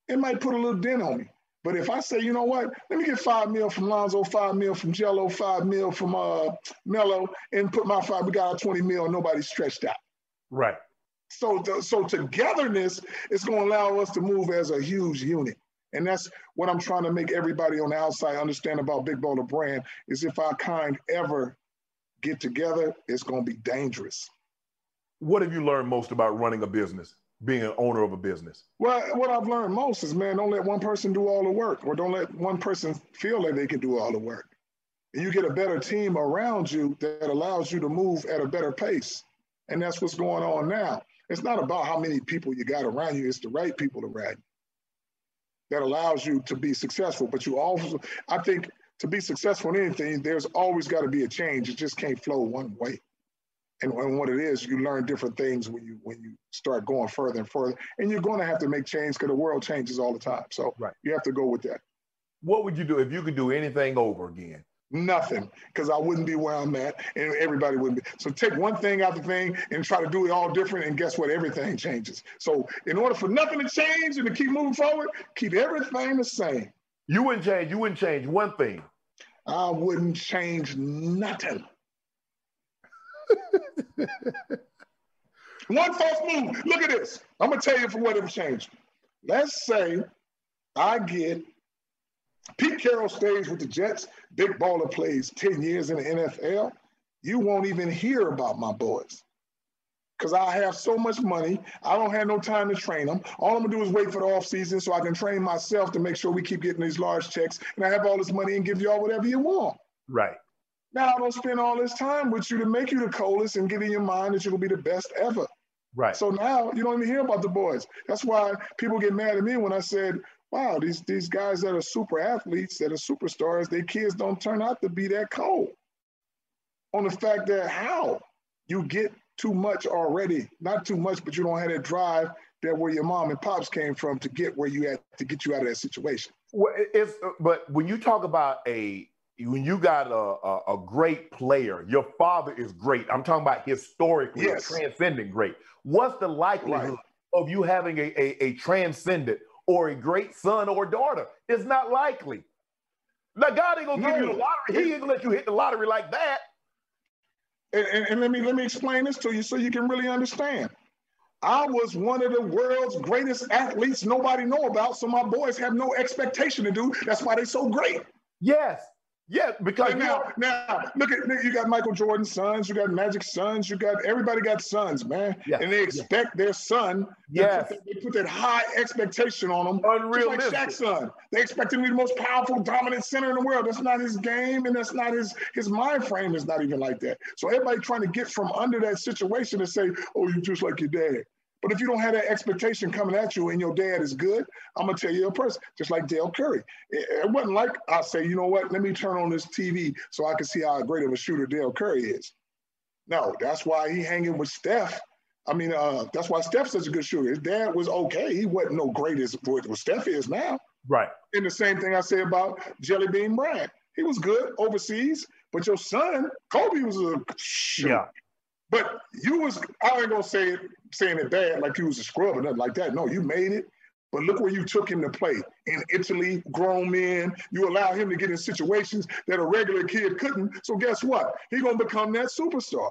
it might put a little dent on me. But if I say, you know what, let me get five mil from Lonzo, five mil from Jello, five mil from uh, Melo, and put my five, we got our twenty mil and nobody's stretched out. Right. So the, so togetherness is going to allow us to move as a huge unit. And that's what I'm trying to make everybody on the outside understand about Big Baller Brand is if our kind ever get together, it's going to be dangerous. What have you learned most about running a business? Being an owner of a business? Well, what I've learned most is, man, don't let one person do all the work, or don't let one person feel that they can do all the work. And you get a better team around you that allows you to move at a better pace. And that's what's going on now. It's not about how many people you got around you, it's the right people around you that allows you to be successful. But you also, I think to be successful in anything, there's always got to be a change. It just can't flow one way. And, and what it is, you learn different things when you when you start going further and further. And you're going to have to make change because the world changes all the time. So right. you have to go with that. What would you do if you could do anything over again? Nothing, because I wouldn't be where I'm at and everybody wouldn't be. So take one thing out the thing and try to do it all different, and guess what? Everything changes. So in order for nothing to change and to keep moving forward, keep everything the same. You wouldn't change. You wouldn't change one thing. I wouldn't change nothing. One false move. Look at this. I'm going to tell you for what it changed. Let's say I get Pete Carroll stays with the Jets. Big Baller plays ten years in the N F L. You won't even hear about my boys because I have so much money. I don't have no time to train them. All I'm going to do is wait for the offseason so I can train myself to make sure we keep getting these large checks and I have all this money and give y'all whatever you want. Right. Now I don't spend all this time with you to make you the coldest and get in your mind that you're going to be the best ever. Right. So now you don't even hear about the boys. That's why people get mad at me when I said, wow, these, these guys that are super athletes, that are superstars, their kids don't turn out to be that cold. On the fact that how? You get too much already. Not too much, but you don't have that drive that where your mom and pops came from to get where you at, to get you out of that situation. Well, it's, but when you talk about a when you got a, a, a great player, your father is great. I'm talking about historically, yes. transcendent great. What's the likelihood right. of you having a, a, a transcendent or a great son or daughter? It's not likely. Now, God ain't gonna no. give you the lottery. He ain't gonna let you hit the lottery like that. And, and, and let me let me explain this to you so you can really understand. I was one of the world's greatest athletes nobody know about, so my boys have no expectation to do. That's why they're so great. Yes. Yeah, because now, are- now look at you got Michael Jordan's sons, you got Magic's sons, you got everybody got sons, man, yes. and they expect yes. their son. Yes, they put, that, they put that high expectation on them. Unreal, just like Shaq's son. They expect him to be the most powerful, dominant center in the world. That's not his game, and that's not his his mind frame. Is not even like that. So everybody trying to get from under that situation and say, "Oh, you just like your dad." But if you don't have that expectation coming at you and your dad is good, I'm going to tell you a person, just like Dale Curry. It, it wasn't like I say, you know what, let me turn on this T V so I can see how great of a shooter Dale Curry is. No, that's why he hanging with Steph. I mean, uh, that's why Steph's such a good shooter. His dad was okay. He wasn't no great as what Steph is now. Right. And the same thing I say about Jelly Bean Bryant. He was good overseas, but your son, Kobe, was a shooter. Yeah. But you was, I ain't gonna say it, saying it bad, like you was a scrub or nothing like that. No, you made it. But look where you took him to play. In Italy, grown men, you allow him to get in situations that a regular kid couldn't. So guess what? He's gonna become that superstar.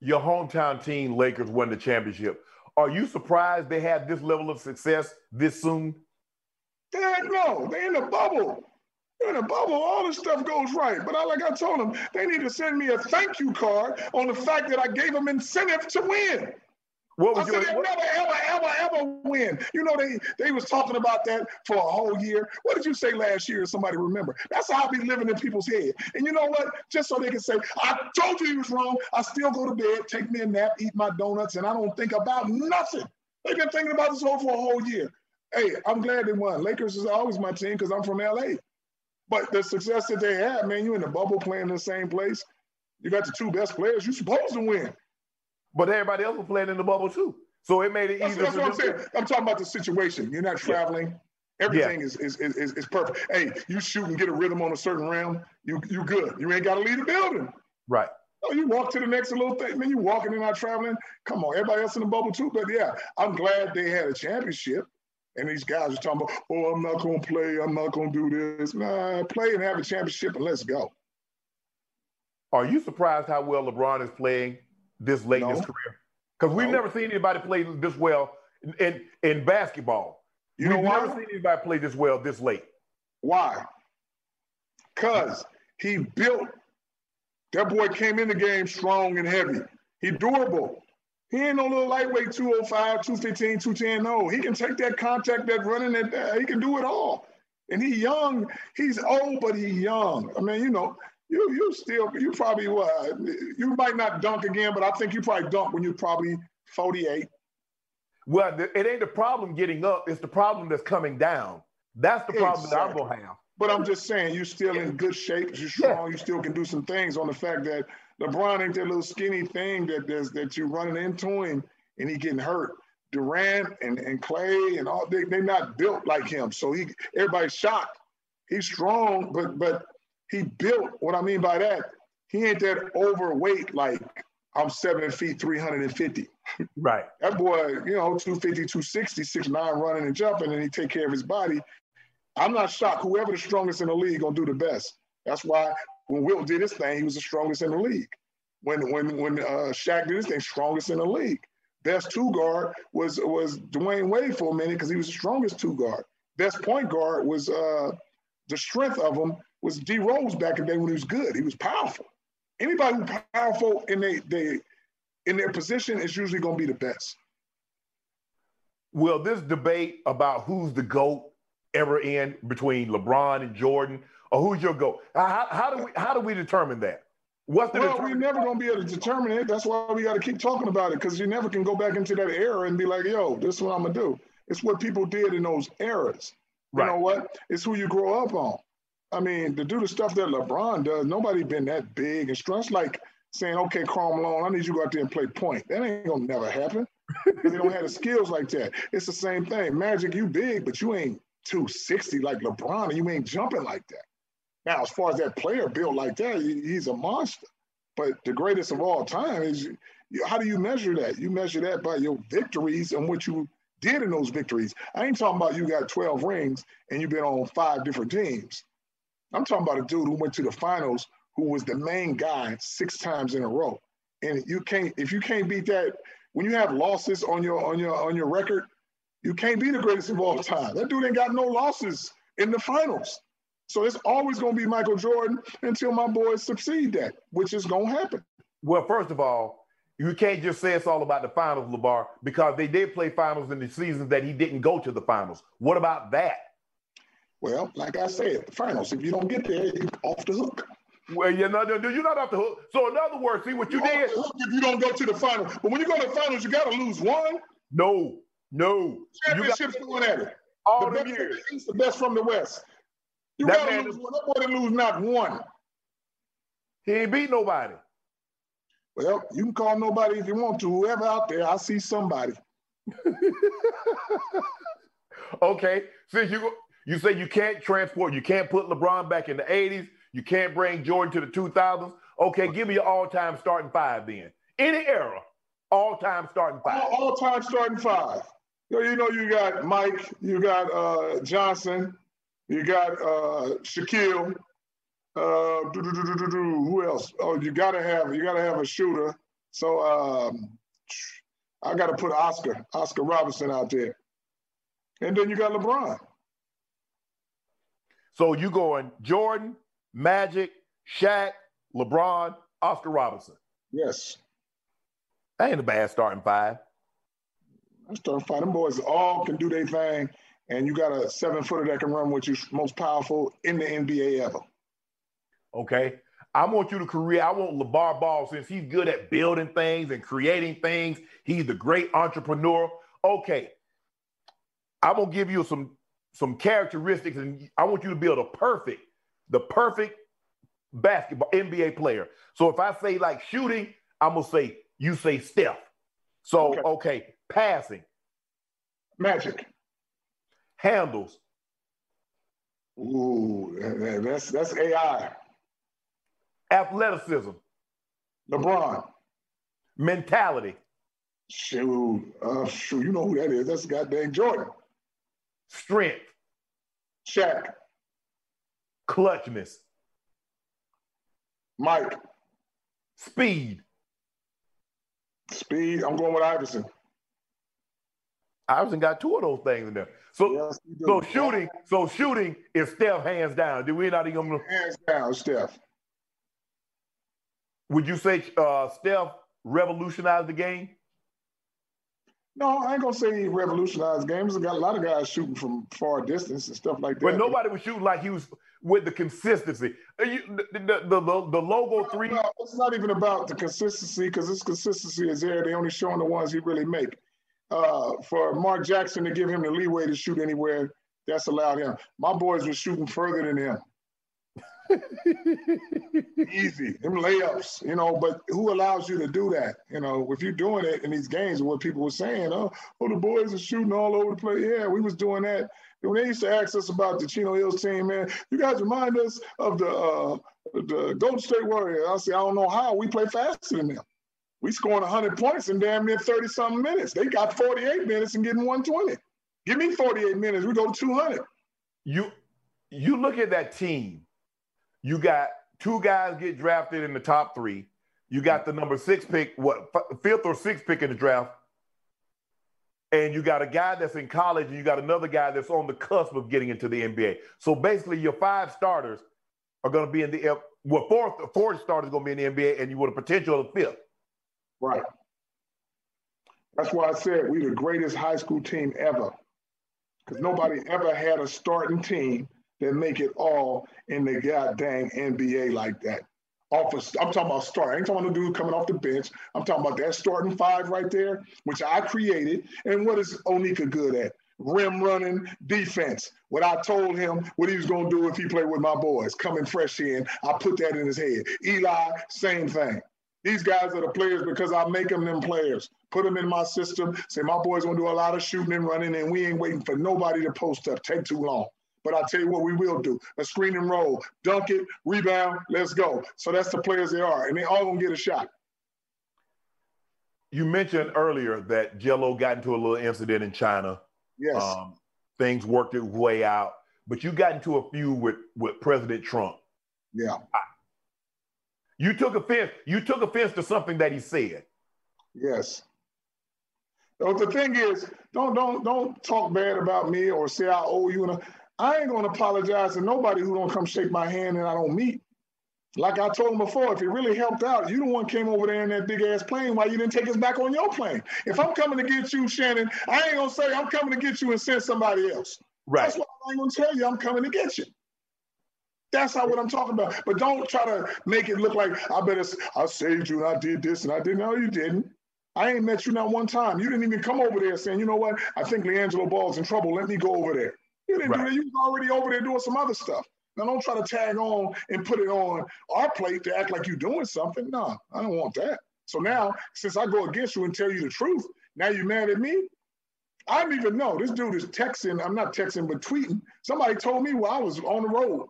Your hometown team, Lakers, won the championship. Are you surprised they had this level of success this soon? Yeah, no, they're in a bubble. They're in a bubble. All this stuff goes right. But I, like I told them, they need to send me a thank you card on the fact that I gave them incentive to win. What was I your, said they'll never, ever, ever, ever win. You know, they, they was talking about that for a whole year. What did you say last year? Somebody remember. That's how I be living in people's head. And you know what? Just so they can say, I told you you was wrong. I still go to bed, take me a nap, eat my donuts, and I don't think about nothing. They've been thinking about this whole for a whole year. Hey, I'm glad they won. Lakers is always my team because I'm from L A. But the success that they had, man, you in the bubble playing in the same place. You got the two best players. You're supposed to win. But everybody else was playing in the bubble too. So it made it easier. That's what I'm saying. I'm talking about the situation. You're not traveling. Everything yeah. is, is, is, is perfect. Hey, you shoot and get a rhythm on a certain round, you you good. You ain't got to leave the building. Right. Oh, you walk to the next little thing. Man, you walking and not traveling. Come on, everybody else in the bubble too. But yeah, I'm glad they had a championship. And these guys are talking about, oh, I'm not going to play. I'm not going to do this. Nah, play and have a championship and let's go. Are you surprised how well LeBron is playing this late no. in his career? Because we've no. never seen anybody play this well in, in, in basketball. You we've know why? Never seen anybody play this well this late. Why? Because he built. That boy came in the game strong and heavy. He durable. He ain't no little lightweight two oh five, two fifteen, two ten. No, he can take that contact, that running, that, that he can do it all. And he young. He's old, but he young. I mean, you know, you you still, you probably, uh, you might not dunk again, but I think you probably dunk when you're probably forty-eight. Well, it ain't the problem getting up. It's the problem that's coming down. That's the problem exactly. that I'm going to have. But I'm just saying, you're still in good shape. You're strong. Yeah. You still can do some things on the fact that LeBron ain't that little skinny thing that that you're running into him and he getting hurt. Durant and, and Clay and all, they, they're not built like him. So he everybody's shocked. He's strong, but but he built. What I mean by that, he ain't that overweight like I'm seven feet, three hundred fifty. Right. That boy, you know, two fifty, two sixty, six nine running and jumping, and he take care of his body. I'm not shocked. Whoever the strongest in the league gonna do the best. That's why when Wilt did his thing, he was the strongest in the league. When when when uh, Shaq did his thing, strongest in the league. Best two guard was was Dwayne Wade for a minute because he was the strongest two guard. Best point guard was uh, the strength of him was D Rose back in the day when he was good. He was powerful. Anybody who's powerful in they they in their position is usually going to be the best. Will this debate about who's the GOAT ever end between LeBron and Jordan? Or who's your GOAT? How, how do we how do we determine that? What's the well, we're never going to be able to determine it. That's why we got to keep talking about it, because you never can go back into that era and be like, yo, this is what I'm going to do. It's what people did in those eras. Right. You know what? It's who you grow up on. I mean, to do the stuff that LeBron does, nobody been that big and strong. It's like saying, okay, Karl Malone, I need you to go out there and play point. That ain't going to never happen. They don't have the skills like that. It's the same thing. Magic, you big, but you ain't two sixty like LeBron, and you ain't jumping like that. Now, as far as that player built like that, he's a monster. But the greatest of all time is, how do you measure that? You measure that by your victories and what you did in those victories. I ain't talking about you got twelve rings and you've been on five different teams. I'm talking about a dude who went to the finals who was the main guy six times in a row. And you can't, if you can't beat that, when you have losses on your on your on your record, you can't be the greatest of all time. That dude ain't got no losses in the finals. So it's always going to be Michael Jordan until my boys succeed that, which is going to happen. Well, first of all, you can't just say it's all about the finals, LeVar, because they did play finals in the seasons that he didn't go to the finals. What about that? Well, like I said, the finals, if you don't get there, you're off the hook. Well, you're not, you're not off the hook. So in other words, see what you you're did. Off the hook if you don't go to the finals. But when you go to the finals, you got to lose one. No. No. Championships going at it. All the, the years. He's the best from the West. You got to lose one. That boy didn't lose not one. He ain't beat nobody. Well, you can call nobody if you want to. Whoever out there, I see somebody. Okay. Since you you say you can't transport, you can't put LeBron back in the eighties, you can't bring Jordan to the two thousands. Okay, give me your all-time starting five then. Any era, all-time starting five. All, all-time starting five. You know, you got Mike, you got uh, Johnson, you got uh, Shaquille. Uh, who else? Oh, you gotta have you gotta have a shooter. So um, I got to put Oscar, Oscar Robertson out there. And then you got LeBron. So you going Jordan, Magic, Shaq, LeBron, Oscar Robertson. Yes. That ain't a bad starting five. I'm starting five. Them boys all can do their thing, and you got a seven-footer that can run with you, most powerful in the N B A ever. Okay. I want you to career. I want LaVar Ball, since he's good at building things and creating things. He's a great entrepreneur. Okay. I'm going to give you some, some characteristics, and I want you to build a perfect, the perfect basketball N B A player. So if I say like shooting, I'm going to say, you say Steph. So, okay. okay, passing. Magic. Handles. Ooh, that's, that's A I. Athleticism. LeBron. Mentality. Shoot. Uh, shoot. You know who that is. That's goddamn Jordan. Strength. Shaq. Clutchness. Mike. Speed. Speed. I'm going with Iverson. Iverson got two of those things in there. So, yes, so shooting, so shooting is Steph hands down. Did we not even gonna... hands down, Steph. Would you say uh, Steph revolutionized the game? No, I ain't gonna say he revolutionized games. Got a lot of guys shooting from far distance and stuff like that. But nobody was shooting like he was with the consistency. You, the, the, the, the logo three. No, it's not even about the consistency, because this consistency is there. They only showing the ones he really make. Uh, for Mark Jackson to give him the leeway to shoot anywhere, that's allowed him. My boys were shooting further than him. Easy, them layups, you know, but who allows you to do that? You know, if you're doing it in these games, what people were saying, oh, oh, the boys are shooting all over the place. Yeah, we was doing that. When they used to ask us about the Chino Hills team, man, you guys remind us of the uh, the Golden State Warriors. I say, I don't know how. We play faster than them. We scoring one hundred points in damn near thirty-something minutes. They got forty-eight minutes and getting one twenty. Give me forty-eight minutes. We go two hundred. You, you look at that team. You got two guys get drafted in the top three. You got the number six pick, what, fifth or sixth pick in the draft. And you got a guy that's in college, and you got another guy that's on the cusp of getting into the N B A. So basically your five starters are going to be in the – well, fourth, fourth starter is going to be in the N B A, and you want a potential of fifth. Right. That's why I said we're the greatest high school team ever, because nobody ever had a starting team that make it all in the goddamn N B A like that. Off of, I'm talking about start. I ain't talking about the dude coming off the bench. I'm talking about that starting five right there, which I created. And what is Onika good at? Rim running, defense. What I told him, what he was going to do if he played with my boys. Coming fresh in, I put that in his head. Eli, same thing. These guys are the players because I make them them players. Put them in my system. Say, my boys going to do a lot of shooting and running, and we ain't waiting for nobody to post up. Take too long. But I'll tell you what we will do. A screen and roll, dunk it, rebound, let's go. So that's the players they are, and they all going to get a shot. You mentioned earlier that Jello got into a little incident in China. Yes. Um, things worked its way out. But you got into a feud with, with President Trump. Yeah. I, you took offense. You took offense to something that he said. Yes. So the thing is, don't, don't, don't talk bad about me or say I owe you an I ain't going to apologize to nobody who don't come shake my hand and I don't meet. Like I told him before, if it really helped out, you the one came over there in that big-ass plane. Why you didn't take us back on your plane? If I'm coming to get you, Shannon, I ain't going to say I'm coming to get you and send somebody else. Right. That's why I ain't going to tell you I'm coming to get you. That's not what I'm talking about. But don't try to make it look like I better, I saved you and I did this and I didn't. No, you didn't. I ain't met you not one time. You didn't even come over there saying, you know what, I think LiAngelo Ball's in trouble. Let me go over there. You didn't right. do that. You was already over there doing some other stuff. Now, don't try to tag on and put it on our plate to act like you're doing something. No, I don't want that. So now, since I go against you and tell you the truth, now you're mad at me? I didn't even know. This dude is texting. I'm not texting, but tweeting. Somebody told me while I was on the road.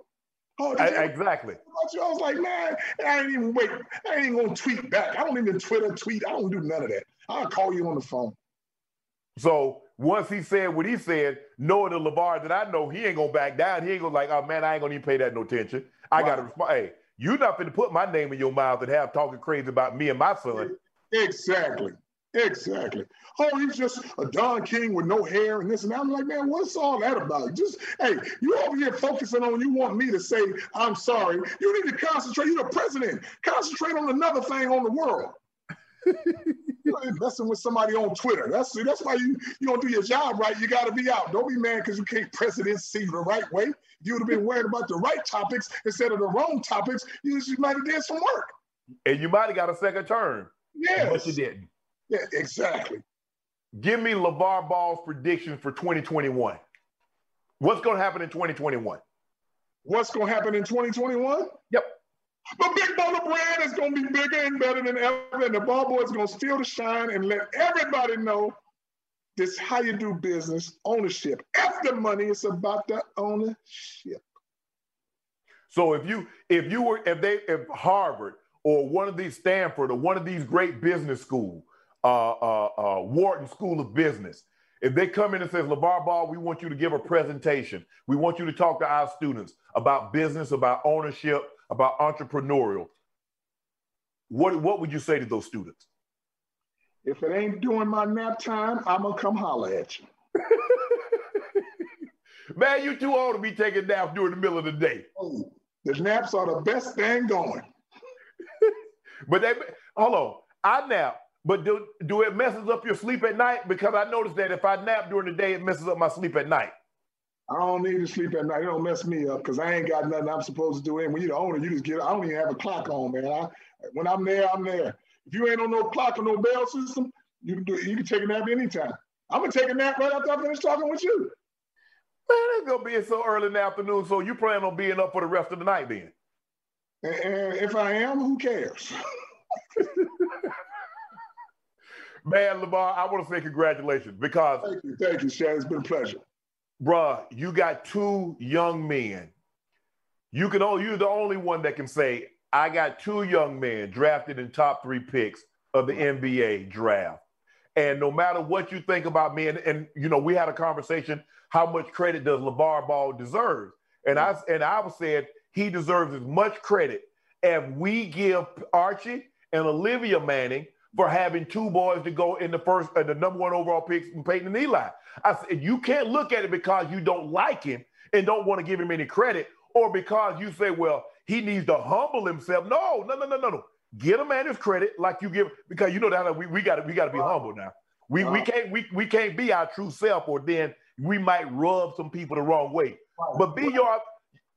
Oh, I, exactly. I was like, man, I ain't even wait. I ain't even going to tweet back. I don't even Twitter tweet. I don't do none of that. I'll call you on the phone. So once he said what he said, knowing the LaVar that I know, he ain't gonna back down. He ain't gonna like, oh man, I ain't gonna even pay that no attention. I right. gotta respond. Hey, you're not gonna put my name in your mouth and have talking crazy about me and my son. Exactly. Exactly. Oh, he's just a Don King with no hair and this and that. I'm like, man, what's all that about? Just, hey, you over here focusing on, you want me to say, I'm sorry. You need to concentrate. You're the president. Concentrate on another thing on the world. You're messing with somebody on Twitter. That's that's why you, you don't do your job right. You got to be out. Don't be mad because you can't presidency the right way. You would have been worried about the right topics instead of the wrong topics. You just might have did some work. And you might have got a second term. Yes. But you didn't. Yeah, exactly. Give me LaVar Ball's prediction for twenty twenty-one. What's going to happen in twenty twenty-one? What's going to happen in twenty twenty-one? Yep. The Big Baller Brand is going to be bigger and better than ever, and the ball boy is going to steal the shine and let everybody know this is how you do business, ownership. F the money, it's about the ownership. So if you if you were if they if Harvard or one of these Stanford or one of these great business schools, Uh, uh, uh, Wharton School of Business, if they come in and says, LaVar Ball, we want you to give a presentation. We want you to talk to our students about business, about ownership, about entrepreneurial. What, what would you say to those students? If it ain't during my nap time, I'm going to come holler at you. Man, you too old to be taking naps during the middle of the day. Oh, the naps are the best thing going. But they, hold on, I nap. But do, do it messes up your sleep at night? Because I noticed that if I nap during the day, it messes up my sleep at night. I don't need to sleep at night. It don't mess me up because I ain't got nothing I'm supposed to do. And when you're the owner, you just get, I don't even have a clock on, man. I, when I'm there, I'm there. If you ain't on no clock or no bell system, you can do it. You can take a nap anytime. I'm going to take a nap right after I finish talking with you. Man, it's going to be so early in the afternoon, so you plan on being up for the rest of the night then? And, and if I am, who cares? Man, LaVar, I want to say congratulations because... Thank you, thank you, Shannon. It's been a pleasure. Bruh, you got two young men. You can, you're the only one that can say, I got two young men drafted in top three picks of the N B A draft. And no matter what you think about me, and, and you know, we had a conversation, how much credit does LaVar Ball deserve? And I, and I said he deserves as much credit as we give Archie and Olivia Manning for having two boys to go in the first, uh, the number one overall picks from Peyton and Eli. I said, you can't look at it because you don't like him and don't want to give him any credit, or because you say, well, he needs to humble himself. No, no, no, no, no, no. Get a man his credit like you give, because you know that we we got we got to be wow. humble now. We wow. we can't we we can't be our true self, or then we might rub some people the wrong way. Wow. But be wow. your.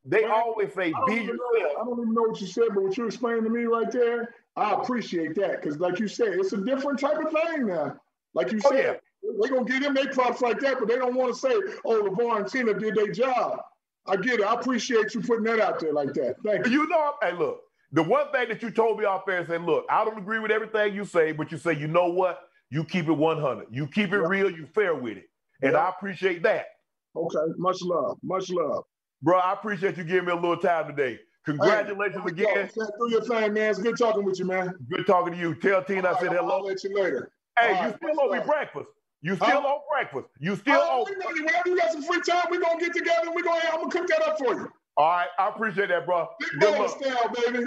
They Man, always say, be yourself. I don't even know what you said, but what you explained to me right there, I appreciate that. Because like you said, it's a different type of thing now. Like you oh, said, yeah. they're going to give them their props like that, but they don't want to say, oh, LaVar and Tina did their job. I get it. I appreciate you putting that out there like that. Thank you. You know, hey, look, the one thing that you told me off there is, look, I don't agree with everything you say, but you say, you know what? You keep it one hundred. You keep it yeah. real. You fair with it. And yeah. I appreciate that. Okay. Much love. Much love. Bro, I appreciate you giving me a little time today. Congratulations hey, again. Do your thing, man. It's good talking with you, man. Good talking to you. Tell Tina right, I said hello. I'll let you later. Hey, all you right, still owe me breakfast. You still huh? owe breakfast. You still oh, owe. Whenever you got some free time, we're going to get together. We're going to, I'm going to cook that up for you. All right. I appreciate that, bro. Big baller style, baby.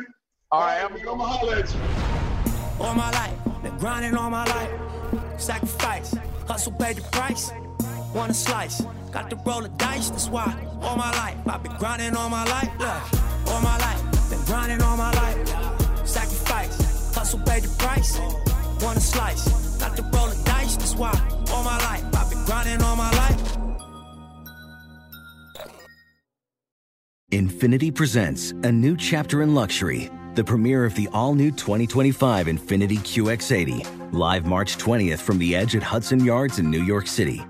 All, all right. I'm going to holler at you. All my life. Been grinding all my life. Sacrifice. Hustle paid the price. Want a slice. Got to roll the dice, that's why. All my life, I've been grinding all my life, look. All my life, been grinding all my life. Sacrifice, hustle, pay the price. Want a slice, got to roll the dice, that's why. All my life, I've been grinding all my life. Infiniti presents a new chapter in luxury. The premiere of the all-new twenty twenty-five Infiniti Q X eighty. Live March twentieth from The Edge at Hudson Yards in New York City.